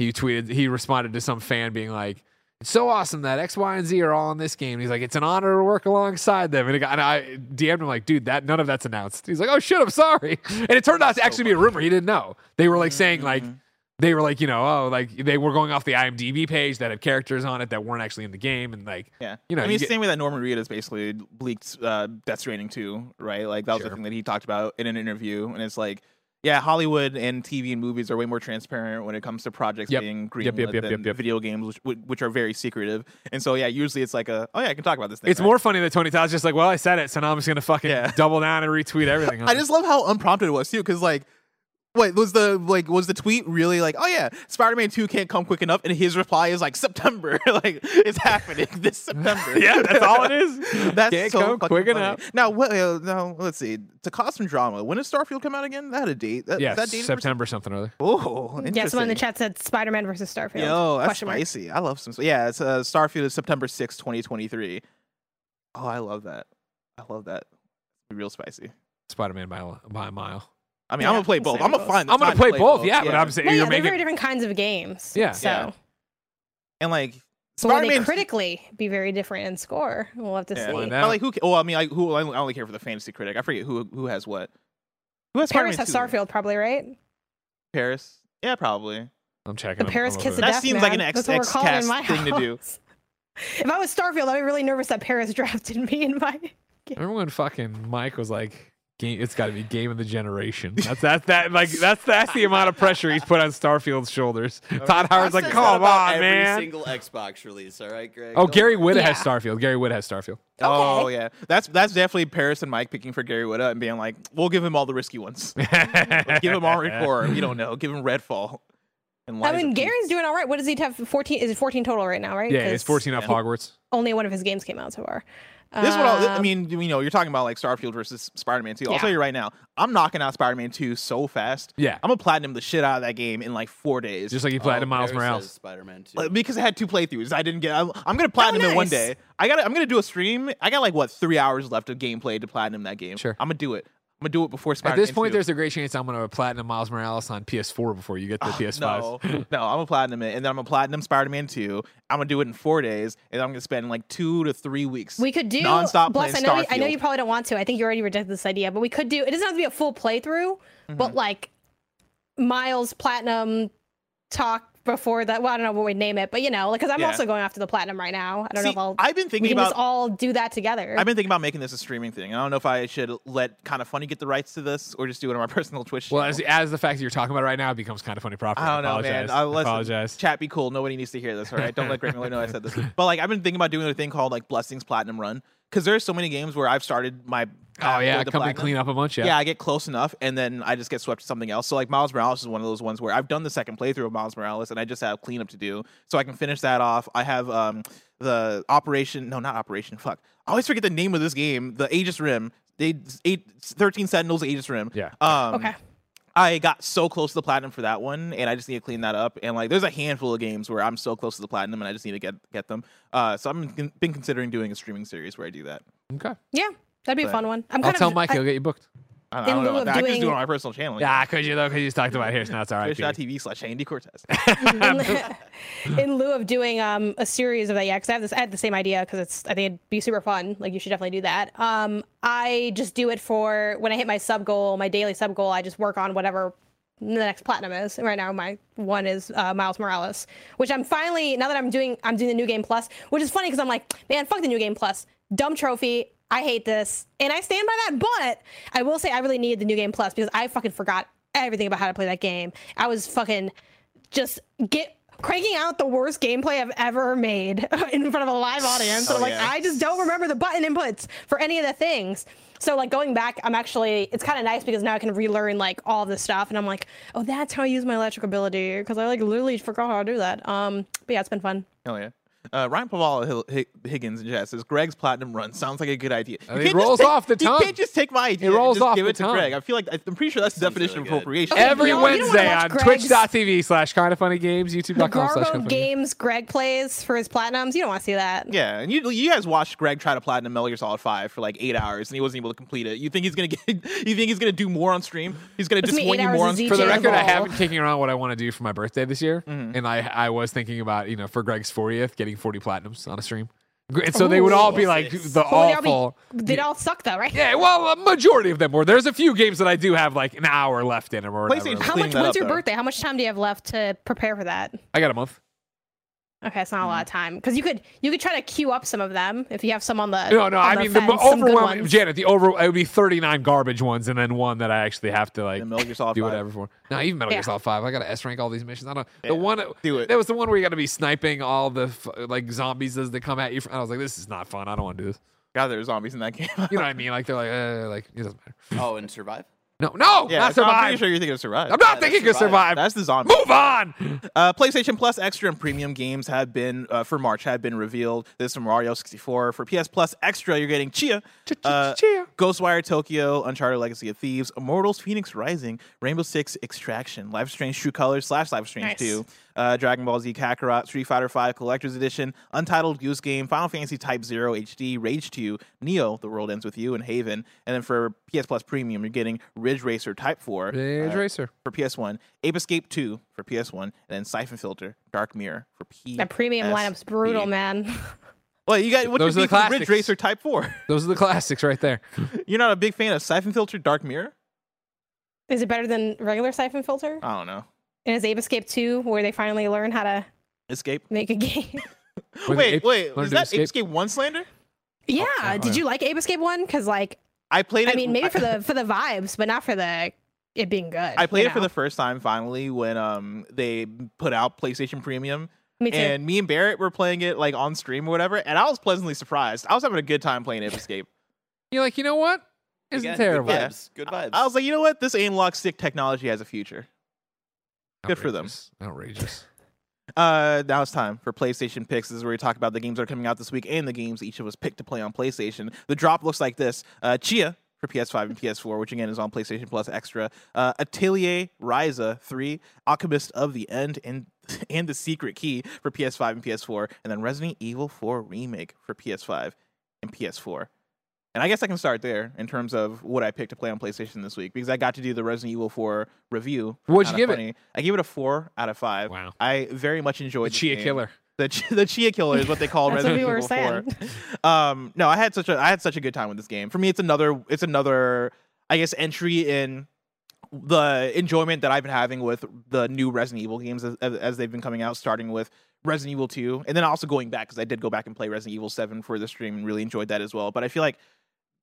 He tweeted, he responded to some fan being like, "It's so awesome that X, Y, and Z are all in this game." And he's like, "It's an honor to work alongside them." And, it got, and I D M'd him like, "Dude, that none of that's announced." He's like, "Oh shit, I'm sorry." And it turned out to actually be a rumor. He didn't know. They were like mm-hmm. saying like, they were like, you know, oh, like they were going off the IMDb page that had characters on it that weren't actually in the game. And like, yeah, you know, I mean, it's the same way that Norman Reedus basically leaked uh, Death Stranding two, right? Like that was sure. the thing that he talked about in an interview. And it's like, yeah, Hollywood and T V and movies are way more transparent when it comes to projects yep. being greenlit yep, yep, yep, than yep, yep. video games, which, which are very secretive. And so, yeah, usually it's like, a, oh, yeah, I can talk about this thing. It's right? more funny that Tony Todd's just like, "Well, I said it, so now I'm just going to fucking yeah. double down and retweet everything." I just love how unprompted it was, too, because, like, wait, was the like was the tweet really like, "Oh yeah, Spider-Man two can't come quick enough," and his reply is like, "September," like it's happening this September. Yeah, that's all it is. That's can't so come quick funny. Enough. Now, what? Uh, now, let's see. To cause some drama, when does Starfield come out again? That a date? That, yeah, that date September for... something or other. Oh, yeah. Someone in the chat said Spider-Man versus Starfield. Oh, that's Question spicy. Mark. I love some. Yeah, it's uh, Starfield is September sixth, twenty twenty-three. Oh, I love that. I love that. Real spicy. Spider-Man by by a mile. I mean, yeah, I'm going to play both. I'm going to find I'm going to play both, both. Yeah, yeah, but I'm saying well, you're yeah, making... they're very different kinds of games. Yeah. So. Yeah. And, like... Spider-Man... Will they critically be very different in score? We'll have to yeah. see. Well, I like who... Well, I mean, like, who, I only care for the fantasy critic. I forget who who has what. Who has Paris Spider-Man has two, Starfield, right? Probably, right? Paris? Yeah, probably. I'm checking. The Paris Kiss of Death, That seems man. Like an X-Cast thing to do. If I was Starfield, I'd be really nervous that Paris drafted me in my game. Remember when fucking Mike was like... Game, it's got to be game of the generation. That's that's that like that's that's the amount of pressure he's put on Starfield's shoulders. Right. Todd Howard's that's like, come on, every man. Every single Xbox release, all right, Greg. Oh, Don't Gary Whitta yeah. has Starfield. Gary Whitta has Starfield. Okay. Oh yeah, that's that's definitely Paris and Mike picking for Gary Whitta and being like, we'll give him all the risky ones. We'll give him Armored Core. We don't know. Give him Redfall. And I mean, Gary's doing all right. What does he have? Fourteen? Is it fourteen total right now? Right? Yeah, it's fourteen off yeah. Hogwarts. Only one of his games came out so far. This one, uh, I mean, you know, you're talking about like Starfield versus Spider-Man two. I'll yeah. tell you right now, I'm knocking out Spider-Man two so fast. Yeah, I'm gonna platinum the shit out of that game in like four days. Just like you platinum oh, Miles Morales. Spider-Man two. Like, because I had two playthroughs. I didn't get. I'm, I'm gonna platinum oh, nice. it one day. I got. I'm gonna do a stream. I got like what three hours left of gameplay to platinum that game. Sure, I'm gonna do it. I'm gonna do it before Spider-Man. At this point, two. There's a great chance I'm gonna platinum Miles Morales on P S four before you get the uh, P S five. No, no, I'm gonna platinum it, and then I'm gonna platinum Spider-Man two. I'm gonna do it in four days, and I'm gonna spend like two to three weeks. We could do nonstop Bless, playing I know, Starfield. I know you probably don't want to. I think you already rejected this idea, but we could do. It doesn't have to be a full playthrough, mm-hmm. but like Miles platinum talk before that. Well, I don't know what we'd name it, but you know, like because I'm yeah. also going after the platinum right now. I don't See, know if I'll. I've been thinking we can about just all do that together. I've been thinking about making this a streaming thing. I don't know if I should let Kind of Funny get the rights to this or just do it on my personal Twitch. Well, as, as the fact that you're talking about it right now, it becomes Kind of Funny property. I don't know, Apologize. man. I, listen, Apologize. Chat, be cool. Nobody needs to hear this. All right, don't let Greg Miller know I said this. But like, I've been thinking about doing a thing called like Blessings Platinum Run because there's so many games where I've started my. Oh yeah, come and clean up a bunch. Yeah, yeah, I get close enough, and then I just get swept to something else. So like Miles Morales is one of those ones where I've done the second playthrough of Miles Morales, and I just have cleanup to do, so I can finish that off. I have um the Operation, no, not Operation. Fuck, I always forget the name of this game. The Aegis Rim, they eight, thirteen Sentinels, Aegis Rim. Yeah. Um, okay. I got so close to the platinum for that one, and I just need to clean that up. And like, there's a handful of games where I'm so close to the platinum, and I just need to get get them. Uh, so I've been, been considering doing a streaming series where I do that. Okay. Yeah. That'd be but a fun one. I'm I'll kind tell of, Mike I, he'll get you booked. I don't, I don't know about that. Doing, I could just do it on my personal channel. Yeah, could you though? Could you just talked about it here? So now it's all right. Twitch dot T V slash Andy Cortez. in, in lieu of doing um, a series of that, yeah, because I have this, I had the same idea because it's, I think it'd be super fun. Like you should definitely do that. Um, I just do it for when I hit my sub goal, my daily sub goal. I just work on whatever the next platinum is. And right now my one is uh Miles Morales, which I'm finally now that I'm doing I'm doing the New Game Plus, which is funny because I'm like, man, fuck the New Game Plus, dumb trophy. I hate this, and I stand by that, but I will say I really needed the New Game Plus because I fucking forgot everything about how to play that game. I was fucking just get cranking out the worst gameplay I've ever made in front of a live audience. So oh, like, yeah. I just don't remember the button inputs for any of the things. So like going back, I'm actually, it's kind of nice because now I can relearn like all this stuff, and I'm like, oh, that's how I use my electric ability because I like literally forgot how to do that. Um, but yeah, it's been fun. Oh, yeah. Uh, Ryan Pavala Higgins in chat says Greg's platinum run sounds like a good idea. I mean, it rolls take, off the tongue. You can't just take my idea. It rolls and just off give the it to tongue. Greg. I feel like I'm pretty sure that's the definition really of appropriation. Okay, Every no, Wednesday on Twitch dot T V slash Kind of Funny Games, YouTube dot com slash Kind of Funny Games. Games Greg plays for his platinums. You don't want to see that. Yeah, and you you guys watched Greg try to platinum Metal Gear Solid five for like eight hours, and he wasn't able to complete it. You think he's gonna get? You think he's gonna do more on stream? He's gonna it's disappoint you more on stream. For the record, I have been kicking around what I want to do for my birthday this year, mm-hmm. and I I was thinking about you know for Greg's fortieth getting forty platinums on a stream. And so Ooh, they would all be like the awful. They'd all, be, they'd all suck though, right? Yeah, well, a majority of them were. There's a few games that I do have like an hour left in them or whatever. How much, when's your though. birthday? How much time do you have left to prepare for that? I got a month. Okay, it's not a lot of time because you could you could try to queue up some of them if you have some on the no no I the mean fence, the overwhelming Janet the over it would be thirty-nine garbage ones and then one that I actually have to like Metal Gear Solid do whatever for. No, even Metal yeah. Gear Solid five I gotta S rank all these missions. I don't yeah. the one do it. That was the one where you gotta be sniping all the f- like zombies as they come at you. I was like, this is not fun. I don't want to do this. God, there were zombies in that game. You know what I mean? Like they're like uh, like it doesn't matter. Oh, and Survive. No, no, yeah, not Survive. I'm pretty sure you're thinking of Survive. I'm not yeah, thinking of survive. survive. That's the zombie. Move on. Uh, PlayStation Plus Extra and Premium games have been, uh, for March, have been revealed. This is from Mario sixty-four. For P S Plus Extra, you're getting Tchia, uh, Ghostwire Tokyo, Uncharted Legacy of Thieves, Immortals Phoenix Rising, Rainbow Six Extraction, Life is Strange True Colors slash Life is Strange nice. two, uh, Dragon Ball Z Kakarot, Street Fighter five Collector's Edition, Untitled Goose Game, Final Fantasy Type-Zero H D, Rage two, Neo, The World Ends With You, and Haven. And then for P S Plus Premium, you're getting Ridge Racer Type four Ridge uh, Racer for P S one, Ape Escape two for P S one, and then Siphon Filter Dark Mirror for P S one. That premium lineup's brutal, man. Well, you got what Those you are the classics. Ridge Racer Type four. Those are the classics right there. You're not a big fan of Siphon Filter Dark Mirror? Is it better than regular Siphon Filter? I don't know. And is Ape Escape two where they finally learn how to escape, make a game? wait, wait, is that escape? Ape Escape one slander? Yeah. Oh, oh, did yeah. you like Ape Escape one? Because like I played it. I mean, maybe for the for the vibes, but not for the it being good. I played it know? for the first time finally when um they put out PlayStation Premium. Me too. And me and Barrett were playing it like on stream or whatever, and I was pleasantly surprised. I was having a good time playing Ape Escape. You're like, you know what? Isn't Again, terrible. Good vibes. Yeah. Good vibes. I was like, you know what? This aim lock stick technology has a future. Good outrageous. for them. Outrageous. Uh, now it's time for PlayStation Picks. This is where we talk about the games that are coming out this week and the games each of us picked to play on PlayStation. The drop looks like this. Uh, Tchia for P S five and P S four, which again is on PlayStation Plus Extra. Uh, Atelier Ryza three, Alchemist of the End, and and The Secret Key for P S five and P S four. And then Resident Evil four Remake for P S five and P S four. And I guess I can start there in terms of what I picked to play on PlayStation this week, because I got to do the Resident Evil four review. What'd you give it? I gave it a four out of five. Wow. I very much enjoyed the Tchia game. Killer. The the Tchia Killer is what they call Resident Evil four. Um, no, I had such a I had such a good time with this game. For me, it's another it's another I guess entry in the enjoyment that I've been having with the new Resident Evil games as, as they've been coming out, starting with Resident Evil two, and then also going back, because I did go back and play Resident Evil seven for the stream and really enjoyed that as well. But I feel like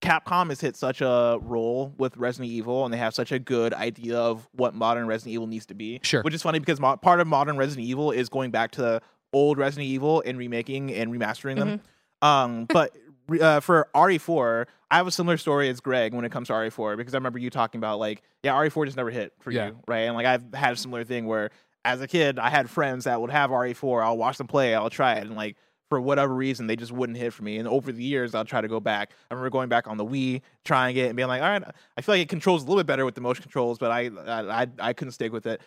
Capcom has hit such a role with Resident Evil, and they have such a good idea of what modern Resident Evil needs to be. Sure. Which is funny because mo- part of modern Resident Evil is going back to the old Resident Evil and remaking and remastering them. Mm-hmm. Um, but uh, for R E four, I have a similar story as Greg when it comes to R E four, because I remember you talking about like, yeah, R E four just never hit for yeah. you, right? And like I've had a similar thing where as a kid, I had friends that would have R E four. I'll watch them play. I'll try it, and like, for whatever reason, they just wouldn't hit for me. And over the years, I'll try to go back. I remember going back on the Wii, trying it, and being like, all right, I feel like it controls a little bit better with the motion controls, but I I, I couldn't stick with it.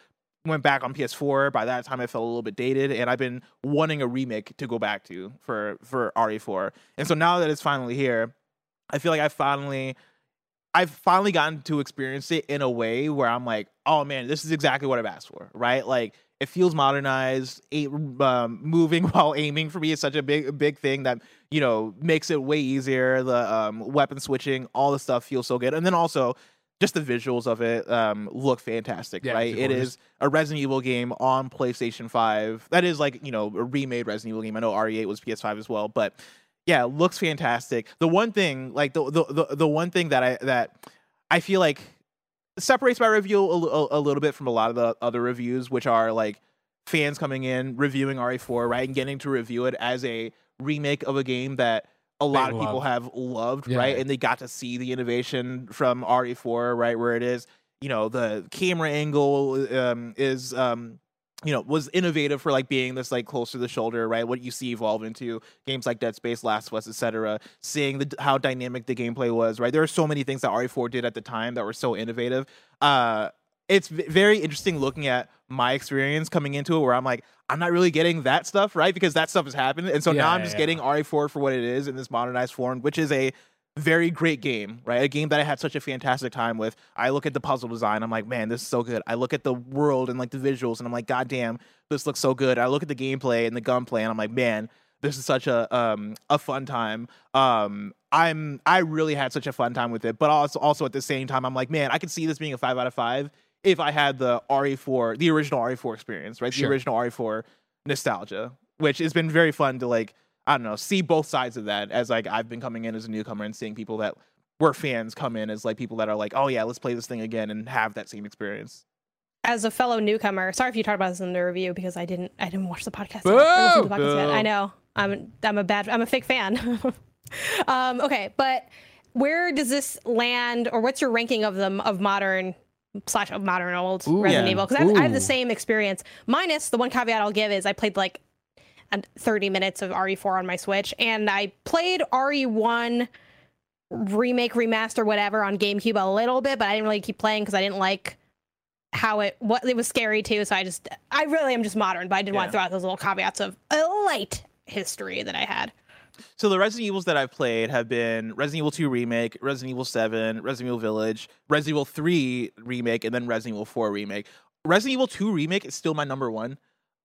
Went back on P S four. By that time, I felt a little bit dated, and I've been wanting a remake to go back to for, for R E four. And so now that it's finally here, I feel like I finally... I've finally gotten to experience it in a way where I'm like, oh man, this is exactly what I've asked for, right? Like, it feels modernized. Um, moving while aiming for me is such a big, big thing that, you know, makes it way easier. The um, weapon switching, all the stuff feels so good. And then also just the visuals of it um, look fantastic, yeah, right? It is a Resident Evil game on PlayStation five. That is like, you know, a remade Resident Evil game. I know R E eight was P S five as well, but... yeah, it looks fantastic. The one thing, like the the the, the one thing that I that I feel like separates my review a, a, a little bit from a lot of the other reviews, which are like fans coming in reviewing R E four, right, and getting to review it as a remake of a game that a lot they of people love. have loved, yeah. right, and they got to see the innovation from R E four, right, where it is, you know, the camera angle um, is. Um, you know, was innovative for like being this like close to the shoulder, right? What you see evolve into games like Dead Space, Last of Us, et cetera. Seeing the, how dynamic the gameplay was, right? There are so many things that R E four did at the time that were so innovative. Uh, it's very interesting looking at my experience coming into it where I'm like, I'm not really getting that stuff, right? Because that stuff has happened. And so yeah, now I'm just yeah. getting R E four for what it is in this modernized form, which is a very great game, right? A game that I had such a fantastic time with. I look at the puzzle design, I'm like, man, this is so good. I look at the world and like the visuals, and I'm like, god damn, this looks so good. I look at the gameplay and the gunplay, and I'm like, man, this is such a um a fun time. Um, I'm I really had such a fun time with it, but also also at the same time, I'm like, man, I could see this being a five out of five if I had the R E four, the original R E four experience, right? Sure. The original R E four nostalgia, which has been very fun to like. I don't know, see both sides of that as like I've been coming in as a newcomer and seeing people that were fans come in as like people that are like, oh yeah, let's play this thing again and have that same experience. As a fellow newcomer, sorry if you talked about this in the review because I didn't I didn't watch the podcast, Boo! I listened to the podcast yet. I know. I'm I'm a bad I'm a fake fan. um, okay, but where does this land or what's your ranking of them of modern slash of modern old Ooh, Resident yeah. Evil? Because I, I have the same experience. Minus the one caveat I'll give is I played like and thirty minutes of R E four on my Switch, and I played R E one remake, remaster, whatever on GameCube a little bit, but I didn't really keep playing because I didn't like how it what it was scary too. So I just I really am just modern, but I did yeah. want to throw out those little caveats of a light history that I had. So the Resident Evils that I've played have been Resident Evil two Remake, Resident Evil seven, Resident Evil Village, Resident Evil three Remake, and then Resident Evil four Remake. Resident Evil two Remake is still my number one.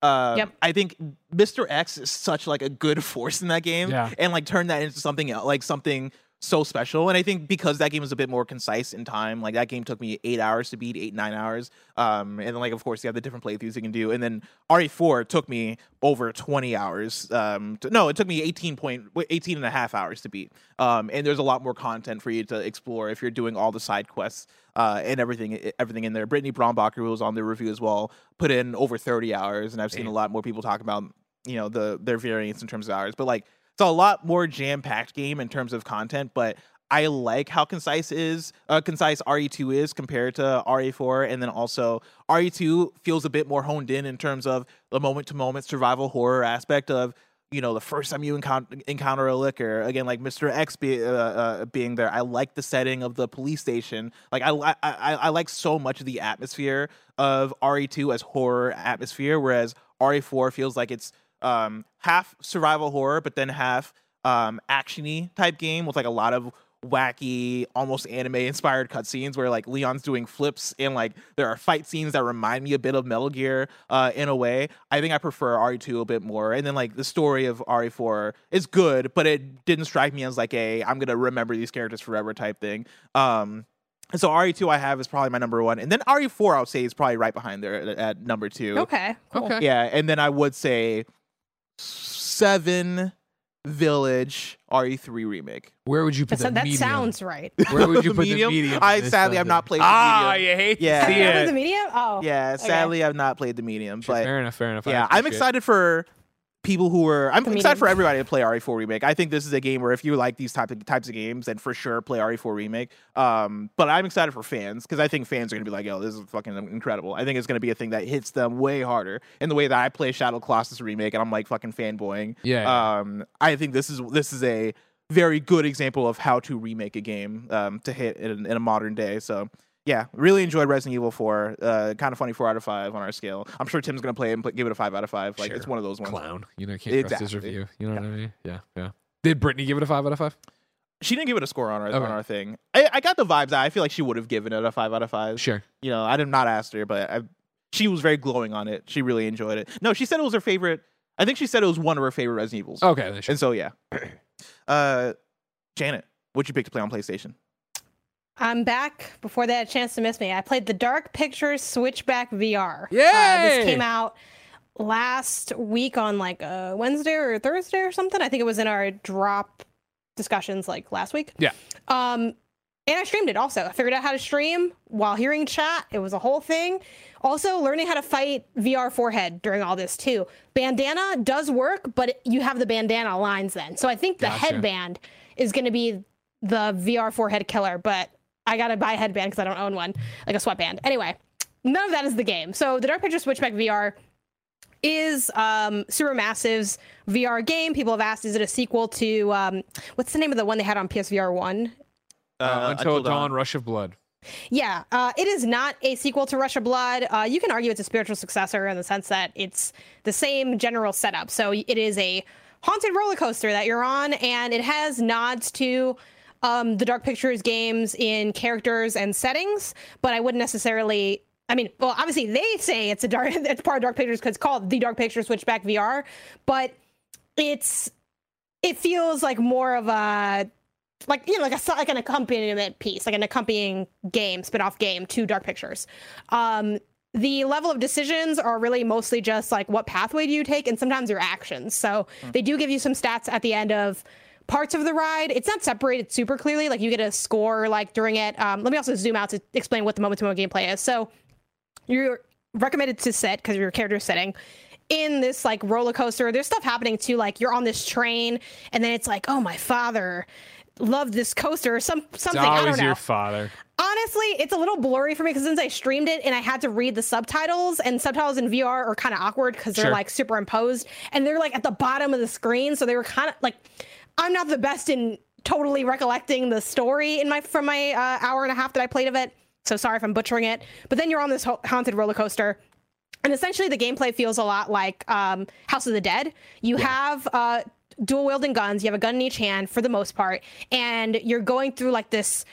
Uh, yep. I think Mister X is such like a good force in that game, yeah. and like turn that into something else, like something so special. And I think because that game was a bit more concise in time, like that game took me eight hours to beat, eight, nine hours. Um, and then, like, of course, you have the different playthroughs you can do. And then R E four took me over twenty hours. Um, to, no, it took me eighteen, point, eighteen and a half hours to beat. Um, and there's a lot more content for you to explore if you're doing all the side quests uh, and everything everything in there. Brittany Brombacher, who was on the review as well, put in over thirty hours. And I've seen Damn. a lot more people talk about, you know, the their variants in terms of hours. But, like, it's a lot more jam-packed game in terms of content, but I like how concise is uh, concise R E two is compared to R E four, and then also R E two feels a bit more honed in in terms of the moment-to-moment survival horror aspect of, you know, the first time you encounter, encounter a licker, again, like Mister X be, uh, uh, being there. I like the setting of the police station. Like, I, I, I like so much of the atmosphere of R E two as horror atmosphere, whereas R E four feels like it's Um, half survival horror, but then half um, action-y type game with like a lot of wacky, almost anime-inspired cutscenes where like Leon's doing flips and like there are fight scenes that remind me a bit of Metal Gear uh, in a way. I think I prefer R E two a bit more. And then like the story of R E four is good, but it didn't strike me as like a I'm gonna remember these characters forever type thing. Um, and so R E two I have is probably my number one. And then R E four I would say is probably right behind there at, at number two. Okay, cool. Okay. Yeah, and then I would say seven Village R E three remake. Where would you put that? That medium? Sounds right. Where would you the put medium? the medium? I sadly have not played the ah, medium. Ah, you hate yeah. to see it. The medium? Oh, yeah. Sadly, okay. I've not played the medium. But fair enough. Fair enough. Yeah, I'm excited it. for people who were. I'm the excited medium. for everybody to play R E four remake. I think this is a game where if you like these type of, types of games, then for sure play R E four remake. Um, but I'm excited for fans because I think fans are gonna be like, "Yo, this is fucking incredible." I think it's gonna be a thing that hits them way harder. In the way that I play Shadow of the Colossus remake, and I'm like fucking fanboying. Yeah. yeah. Um, I think this is this is a very good example of how to remake a game um, to hit in, in a modern day. So. Yeah, really enjoyed Resident Evil four. Uh, kind of funny, four out of five on our scale. I'm sure Tim's gonna play it and play, give it a five out of five. Like sure. It's one of those ones. Clown, you know, can't exactly. trust his review. You know yeah. what I mean? Yeah, yeah. Did Brittany give it a five out of five? She didn't give it a score on our okay. on our thing. I, I got the vibes. I feel like she would have given it a five out of five. Sure. You know, I did not ask her, but I, she was very glowing on it. She really enjoyed it. No, she said it was her favorite. I think she said it was one of her favorite Resident Evils. Okay, sure. And so yeah. Uh, Janet, what'd you pick to play on PlayStation? I'm back before they had a chance to miss me. I played the Dark Pictures Switchback V R. Yeah, uh, this came out last week on like a Wednesday or Thursday or something. I think it was in our drop discussions like last week. Yeah. Um, and I streamed it also. I figured out how to stream while hearing chat. It was a whole thing. Also, learning how to fight V R forehead during all this too. Bandana does work, but you have the bandana lines then. So I think the gotcha. headband is going to be the V R forehead killer, but I gotta buy a headband because I don't own one, like a sweatband. Anyway, none of that is the game. So the Dark Pictures Switchback V R is um, Supermassive's V R game. People have asked, is it a sequel to, um, what's the name of the one they had on P S V R one? Uh, Until Dawn, Rush of Blood. Yeah, uh, it is not a sequel to Rush of Blood. Uh, you can argue it's a spiritual successor in the sense that it's the same general setup. So it is a haunted roller coaster that you're on, and it has nods to Um, the Dark Pictures games in characters and settings, but I wouldn't necessarily. I mean, well, obviously they say it's a dark, it's part of Dark Pictures because it's called the Dark Pictures Switchback V R, but it's it feels like more of a like you know like a like an accompaniment piece, like an accompanying game, spin-off game to Dark Pictures. Um, the level of decisions are really mostly just like what pathway do you take, and sometimes your actions. So mm-hmm. they do give you some stats at the end of parts of the ride. It's not separated super clearly. Like you get a score like during it. Um, let me also zoom out to explain what the moment-to-moment gameplay is. So you're recommended to sit because your character is sitting in this like roller coaster. There's stuff happening too. Like you're on this train, and then it's like, oh, my father loved this coaster or some something. It's always I don't know. Your father. Honestly, it's a little blurry for me because since I streamed it and I had to read the subtitles, and subtitles in V R are kind of awkward because they're sure. like superimposed, and they're like at the bottom of the screen, so they were kind of like. I'm not the best in totally recollecting the story in my from my uh, hour and a half that I played of it, so sorry if I'm butchering it. But then you're on this haunted roller coaster, and essentially the gameplay feels a lot like um, House of the Dead. You yeah. have uh, dual wielding guns. You have a gun in each hand for the most part, and you're going through like this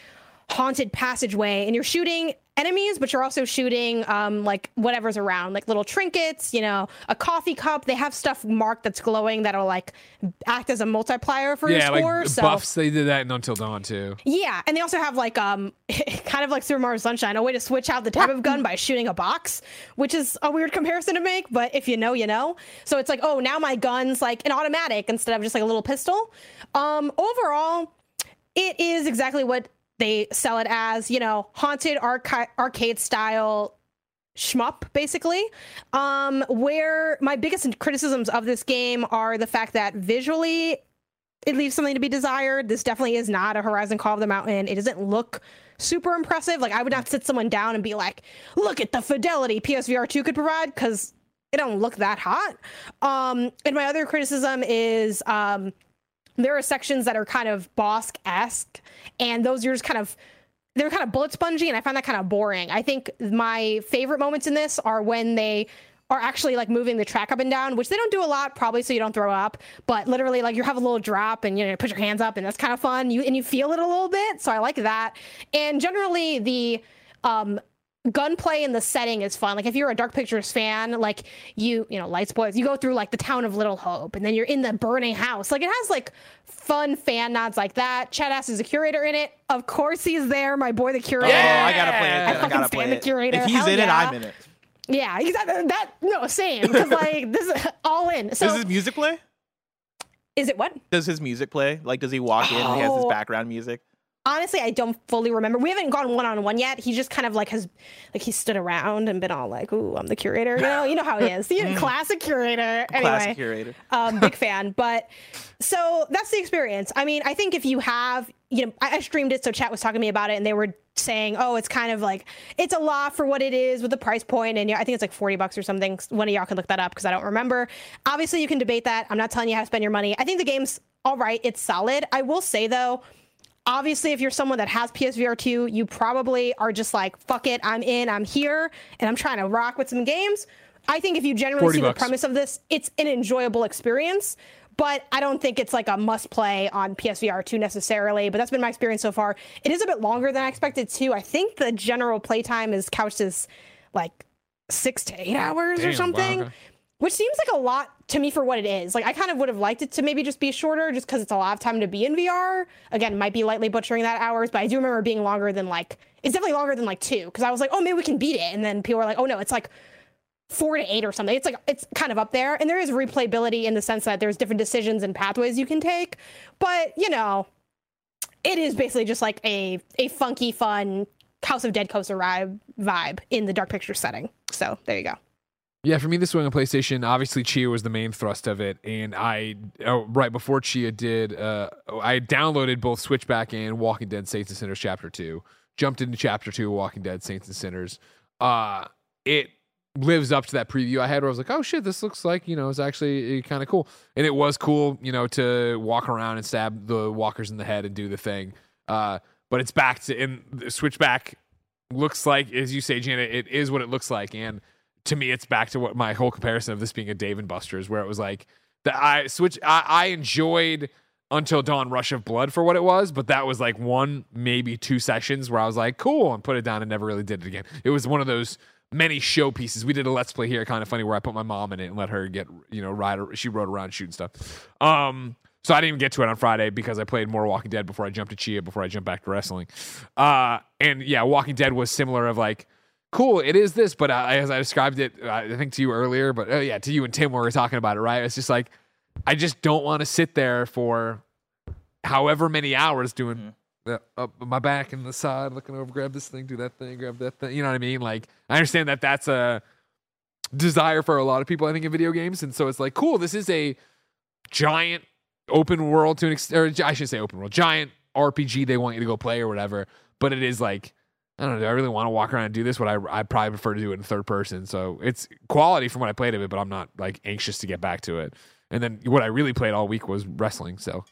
haunted passageway, and you're shooting enemies, but you're also shooting um like whatever's around, like little trinkets, you know, a coffee cup. They have stuff marked that's glowing that'll like act as a multiplier for yeah, your score. Like so buffs, they did that in Until Dawn too. Yeah, and they also have like um kind of like Super Mario Sunshine, a way to switch out the type of gun by shooting a box, which is a weird comparison to make, but if you know, you know. So it's like, oh, now my gun's like an automatic instead of just like a little pistol. Um overall, it is exactly what they sell it as, you know, haunted archi- arcade style shmup, basically. Um, where my biggest criticisms of this game are the fact that visually it leaves something to be desired. This definitely is not a Horizon Call of the Mountain. It doesn't look super impressive. Like, I would not sit someone down and be like, look at the fidelity P S V R two could provide, because it don't look that hot. Um, and my other criticism is... Um, there are sections that are kind of boss-esque, and those are just kind of, they're kind of bullet spongy, and I find that kind of boring. I think my favorite moments in this are when they are actually like moving the track up and down, which they don't do a lot, probably so you don't throw up, but literally like you have a little drop and you know, you put your hands up, and that's kind of fun. You and you feel it a little bit, so I like that. And generally the um gunplay in the setting is fun. Like if you're a Dark Pictures fan, like you you know Lights Boys, you go through like the town of Little Hope, and then you're in the burning house. Like it has like fun fan nods like that. Chad Ass is a curator in it. Of course he's there, my boy the curator. Yeah, oh, I gotta play it. I, I gotta stand play the it. Curator. If he's Hell in yeah. it, I'm in it. Yeah, exactly. That no same because like this is all in. So does his music play? Is it what? Does his music play? Like does he walk oh. in and he has his background music? Honestly, I don't fully remember. We haven't gone one-on-one yet. He just kind of like has, like he stood around and been all like, ooh, I'm the curator. You know, you know how he is. He's a classic curator. Anyway, classic curator. um, big fan. But so that's the experience. I mean, I think if you have, you know, I, I streamed it. So chat was talking to me about it, and they were saying, oh, it's kind of like, it's a lot for what it is with the price point. And yeah, I think it's like forty bucks or something. One of y'all can look that up because I don't remember. Obviously, you can debate that. I'm not telling you how to spend your money. I think the game's all right. It's solid. I will say, though, obviously, if you're someone that has P S V R two, you probably are just like, fuck it, I'm in, I'm here, and I'm trying to rock with some games. I think if you generally see bucks. the premise of this, it's an enjoyable experience, but I don't think it's like a must play on P S V R two necessarily, but that's been my experience so far. It is a bit longer than I expected, too. I think the general playtime is couched as like six to eight hours Damn, or something. Wow, okay. Which seems like a lot to me for what it is. Like, I kind of would have liked it to maybe just be shorter just because it's a lot of time to be in V R. Again, might be lightly butchering that hours, but I do remember being longer than like, it's definitely longer than like two, because I was like, oh, maybe we can beat it. And then people were like, oh no, it's like four to eight or something. It's like, it's kind of up there. And there is replayability in the sense that there's different decisions and pathways you can take. But, you know, it is basically just like a, a funky, fun House of Dead Coaster ride vibe in the Dark Pictures setting. So there you go. Yeah, for me, this one on PlayStation, obviously Tchia was the main thrust of it, and I, oh, right before Tchia did, uh, I downloaded both Switchback and Walking Dead: Saints and Sinners Chapter two, jumped into Chapter two of Walking Dead: Saints and Sinners. Uh, it lives up to that preview I had where I was like, oh shit, this looks like, you know, it's actually kind of cool. And it was cool, you know, to walk around and stab the walkers in the head and do the thing. Uh, but it's back to, in Switchback looks like, as you say, Janet, it is what it looks like, and to me, it's back to what my whole comparison of this being a Dave and Buster's, where it was like that I switch. I, I enjoyed Until Dawn: Rush of Blood for what it was, but that was like one, maybe two sessions where I was like, cool, and put it down and never really did it again. It was one of those many showpieces. We did a Let's Play here, kind of funny, where I put my mom in it and let her get, you know, ride. She rode around shooting stuff. Um, so I didn't even get to it on Friday because I played more Walking Dead before I jumped to Tchia, before I jumped back to wrestling. Uh, and yeah, Walking Dead was similar of like, cool, it is this, but uh, as I described it, I think to you earlier, but uh, yeah, to you and Tim, we were talking about it, right? It's just like, I just don't want to sit there for however many hours doing uh, up my back and the side, looking over, grab this thing, do that thing, grab that thing. You know what I mean? Like, I understand that that's a desire for a lot of people, I think, in video games. And so it's like, cool, this is a giant open world to an extent, or I should say open world, giant R P G they want you to go play or whatever. But it is like, I don't know. Do I really want to walk around and do this? What I I probably prefer to do it in third person. So it's quality from what I played of it, but I'm not like anxious to get back to it. And then what I really played all week was wrestling. So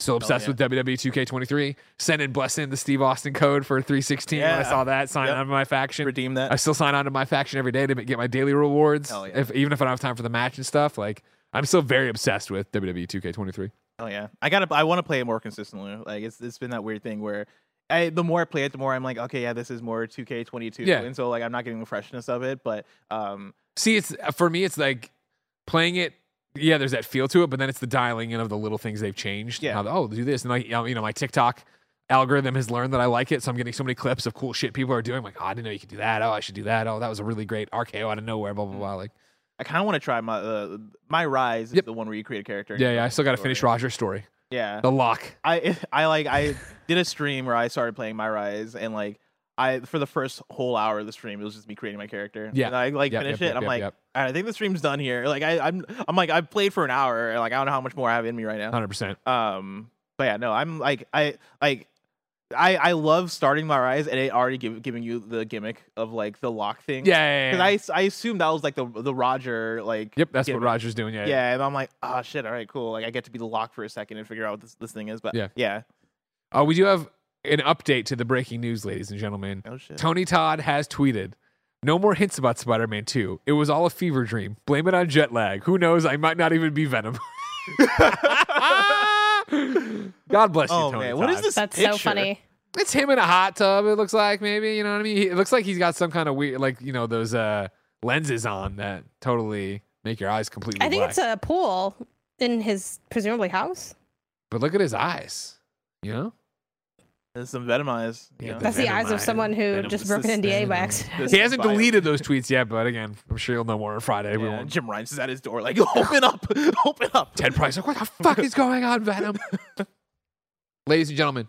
still obsessed oh, yeah. with W W E two K twenty-three. Send in bless in the Steve Austin code for three sixteen. Yeah. When I saw that, sign yep. on to my faction. Redeem that. I still sign on to my faction every day to get my daily rewards. Yeah. If even if I don't have time for the match and stuff, like I'm still very obsessed with W W E two K twenty-three. Oh yeah, I gotta. I want to play it more consistently. Like it's it's been that weird thing where I, the more I play it, the more I'm like, okay, yeah, this is more two K twenty-two, yeah. And so like I'm not getting the freshness of it. But um, see, it's for me, it's like playing it. Yeah, there's that feel to it, but then it's the dialing in of the little things they've changed. Yeah, how, oh, do this, and like you know, my TikTok algorithm has learned that I like it, so I'm getting so many clips of cool shit people are doing. I'm like, oh, I didn't know you could do that. Oh, I should do that. Oh, that was a really great R K O out of nowhere. Blah blah blah. Like, I kind of want to try my uh, my Rise is yep. the one where you create a character. Yeah, yeah. I still got to finish Roger's story. Yeah, the lock. I I like I did a stream where I started playing My Rise, and like I for the first whole hour of the stream it was just me creating my character. Yeah, and I like yep, finish yep, it. Yep, and I'm yep, like, yep. All right, I think the stream's done here. Like I I'm I'm like I've played for an hour, and like I don't know how much more I have in me right now. one hundred percent. Um, but yeah, no, I'm like I like. I, I love starting My Rise and it already give, giving you the gimmick of like the lock thing. Yeah, because yeah, yeah. I, I assume that was like the the Roger like. Yep, that's gimmick. What Roger's doing. Yeah, yeah, and I'm like, oh shit, all right, cool. Like I get to be the lock for a second and figure out what this, this thing is. But yeah, yeah. Uh, we do have an update to the breaking news, ladies and gentlemen. Oh shit. Tony Todd has tweeted, "No more hints about Spider-Man two. It was all a fever dream. Blame it on jet lag. Who knows? I might not even be Venom." God bless you, oh, Tony. Man. What is this? That's picture? So funny. It's him in a hot tub. It looks like maybe, you know what I mean? He, it looks like he's got some kind of weird, like you know those uh, lenses on that totally make your eyes completely black. I think black. It's a pool in his presumably house. But look at his eyes, you know. There's some venom eyes. Yeah, that's the eyes of someone who venom. Just broke an N D A by accident. He hasn't deleted those tweets yet, but again, I'm sure you'll know more on Friday. Yeah. Jim Rines is at his door, like, open up, open up. Ted Price, like, what the fuck is going on, Venom? Ladies and gentlemen,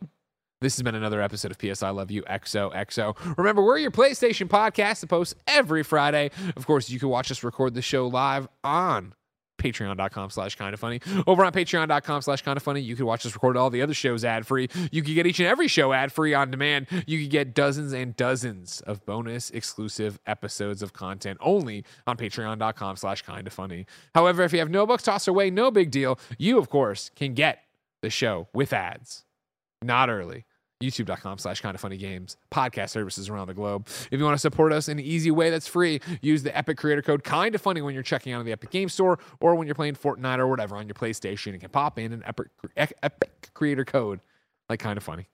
this has been another episode of P S I Love You X O X O. Remember, we're your PlayStation podcast that posts every Friday. Of course, you can watch us record the show live on patreon.com slash kind of funny over on patreon.com slash kind of funny you can watch us record all the other shows ad-free. You can get each and every show ad-free on demand. You can get dozens and dozens of bonus exclusive episodes of content only on patreon.com slash kind of funny. However, if you have no bucks tossed away, no big deal. You of course can get the show with ads not early. YouTube.com slash kind of funny games, podcast services around the globe. If you want to support us in an easy way that's free, use the Epic creator code kind of funny when you're checking out of the Epic Game Store or when you're playing Fortnite or whatever on your PlayStation. You can pop in an Epic, Epic creator code like kind of funny.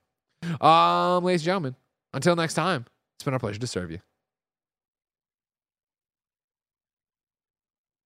Um, ladies and gentlemen, until next time, it's been our pleasure to serve you.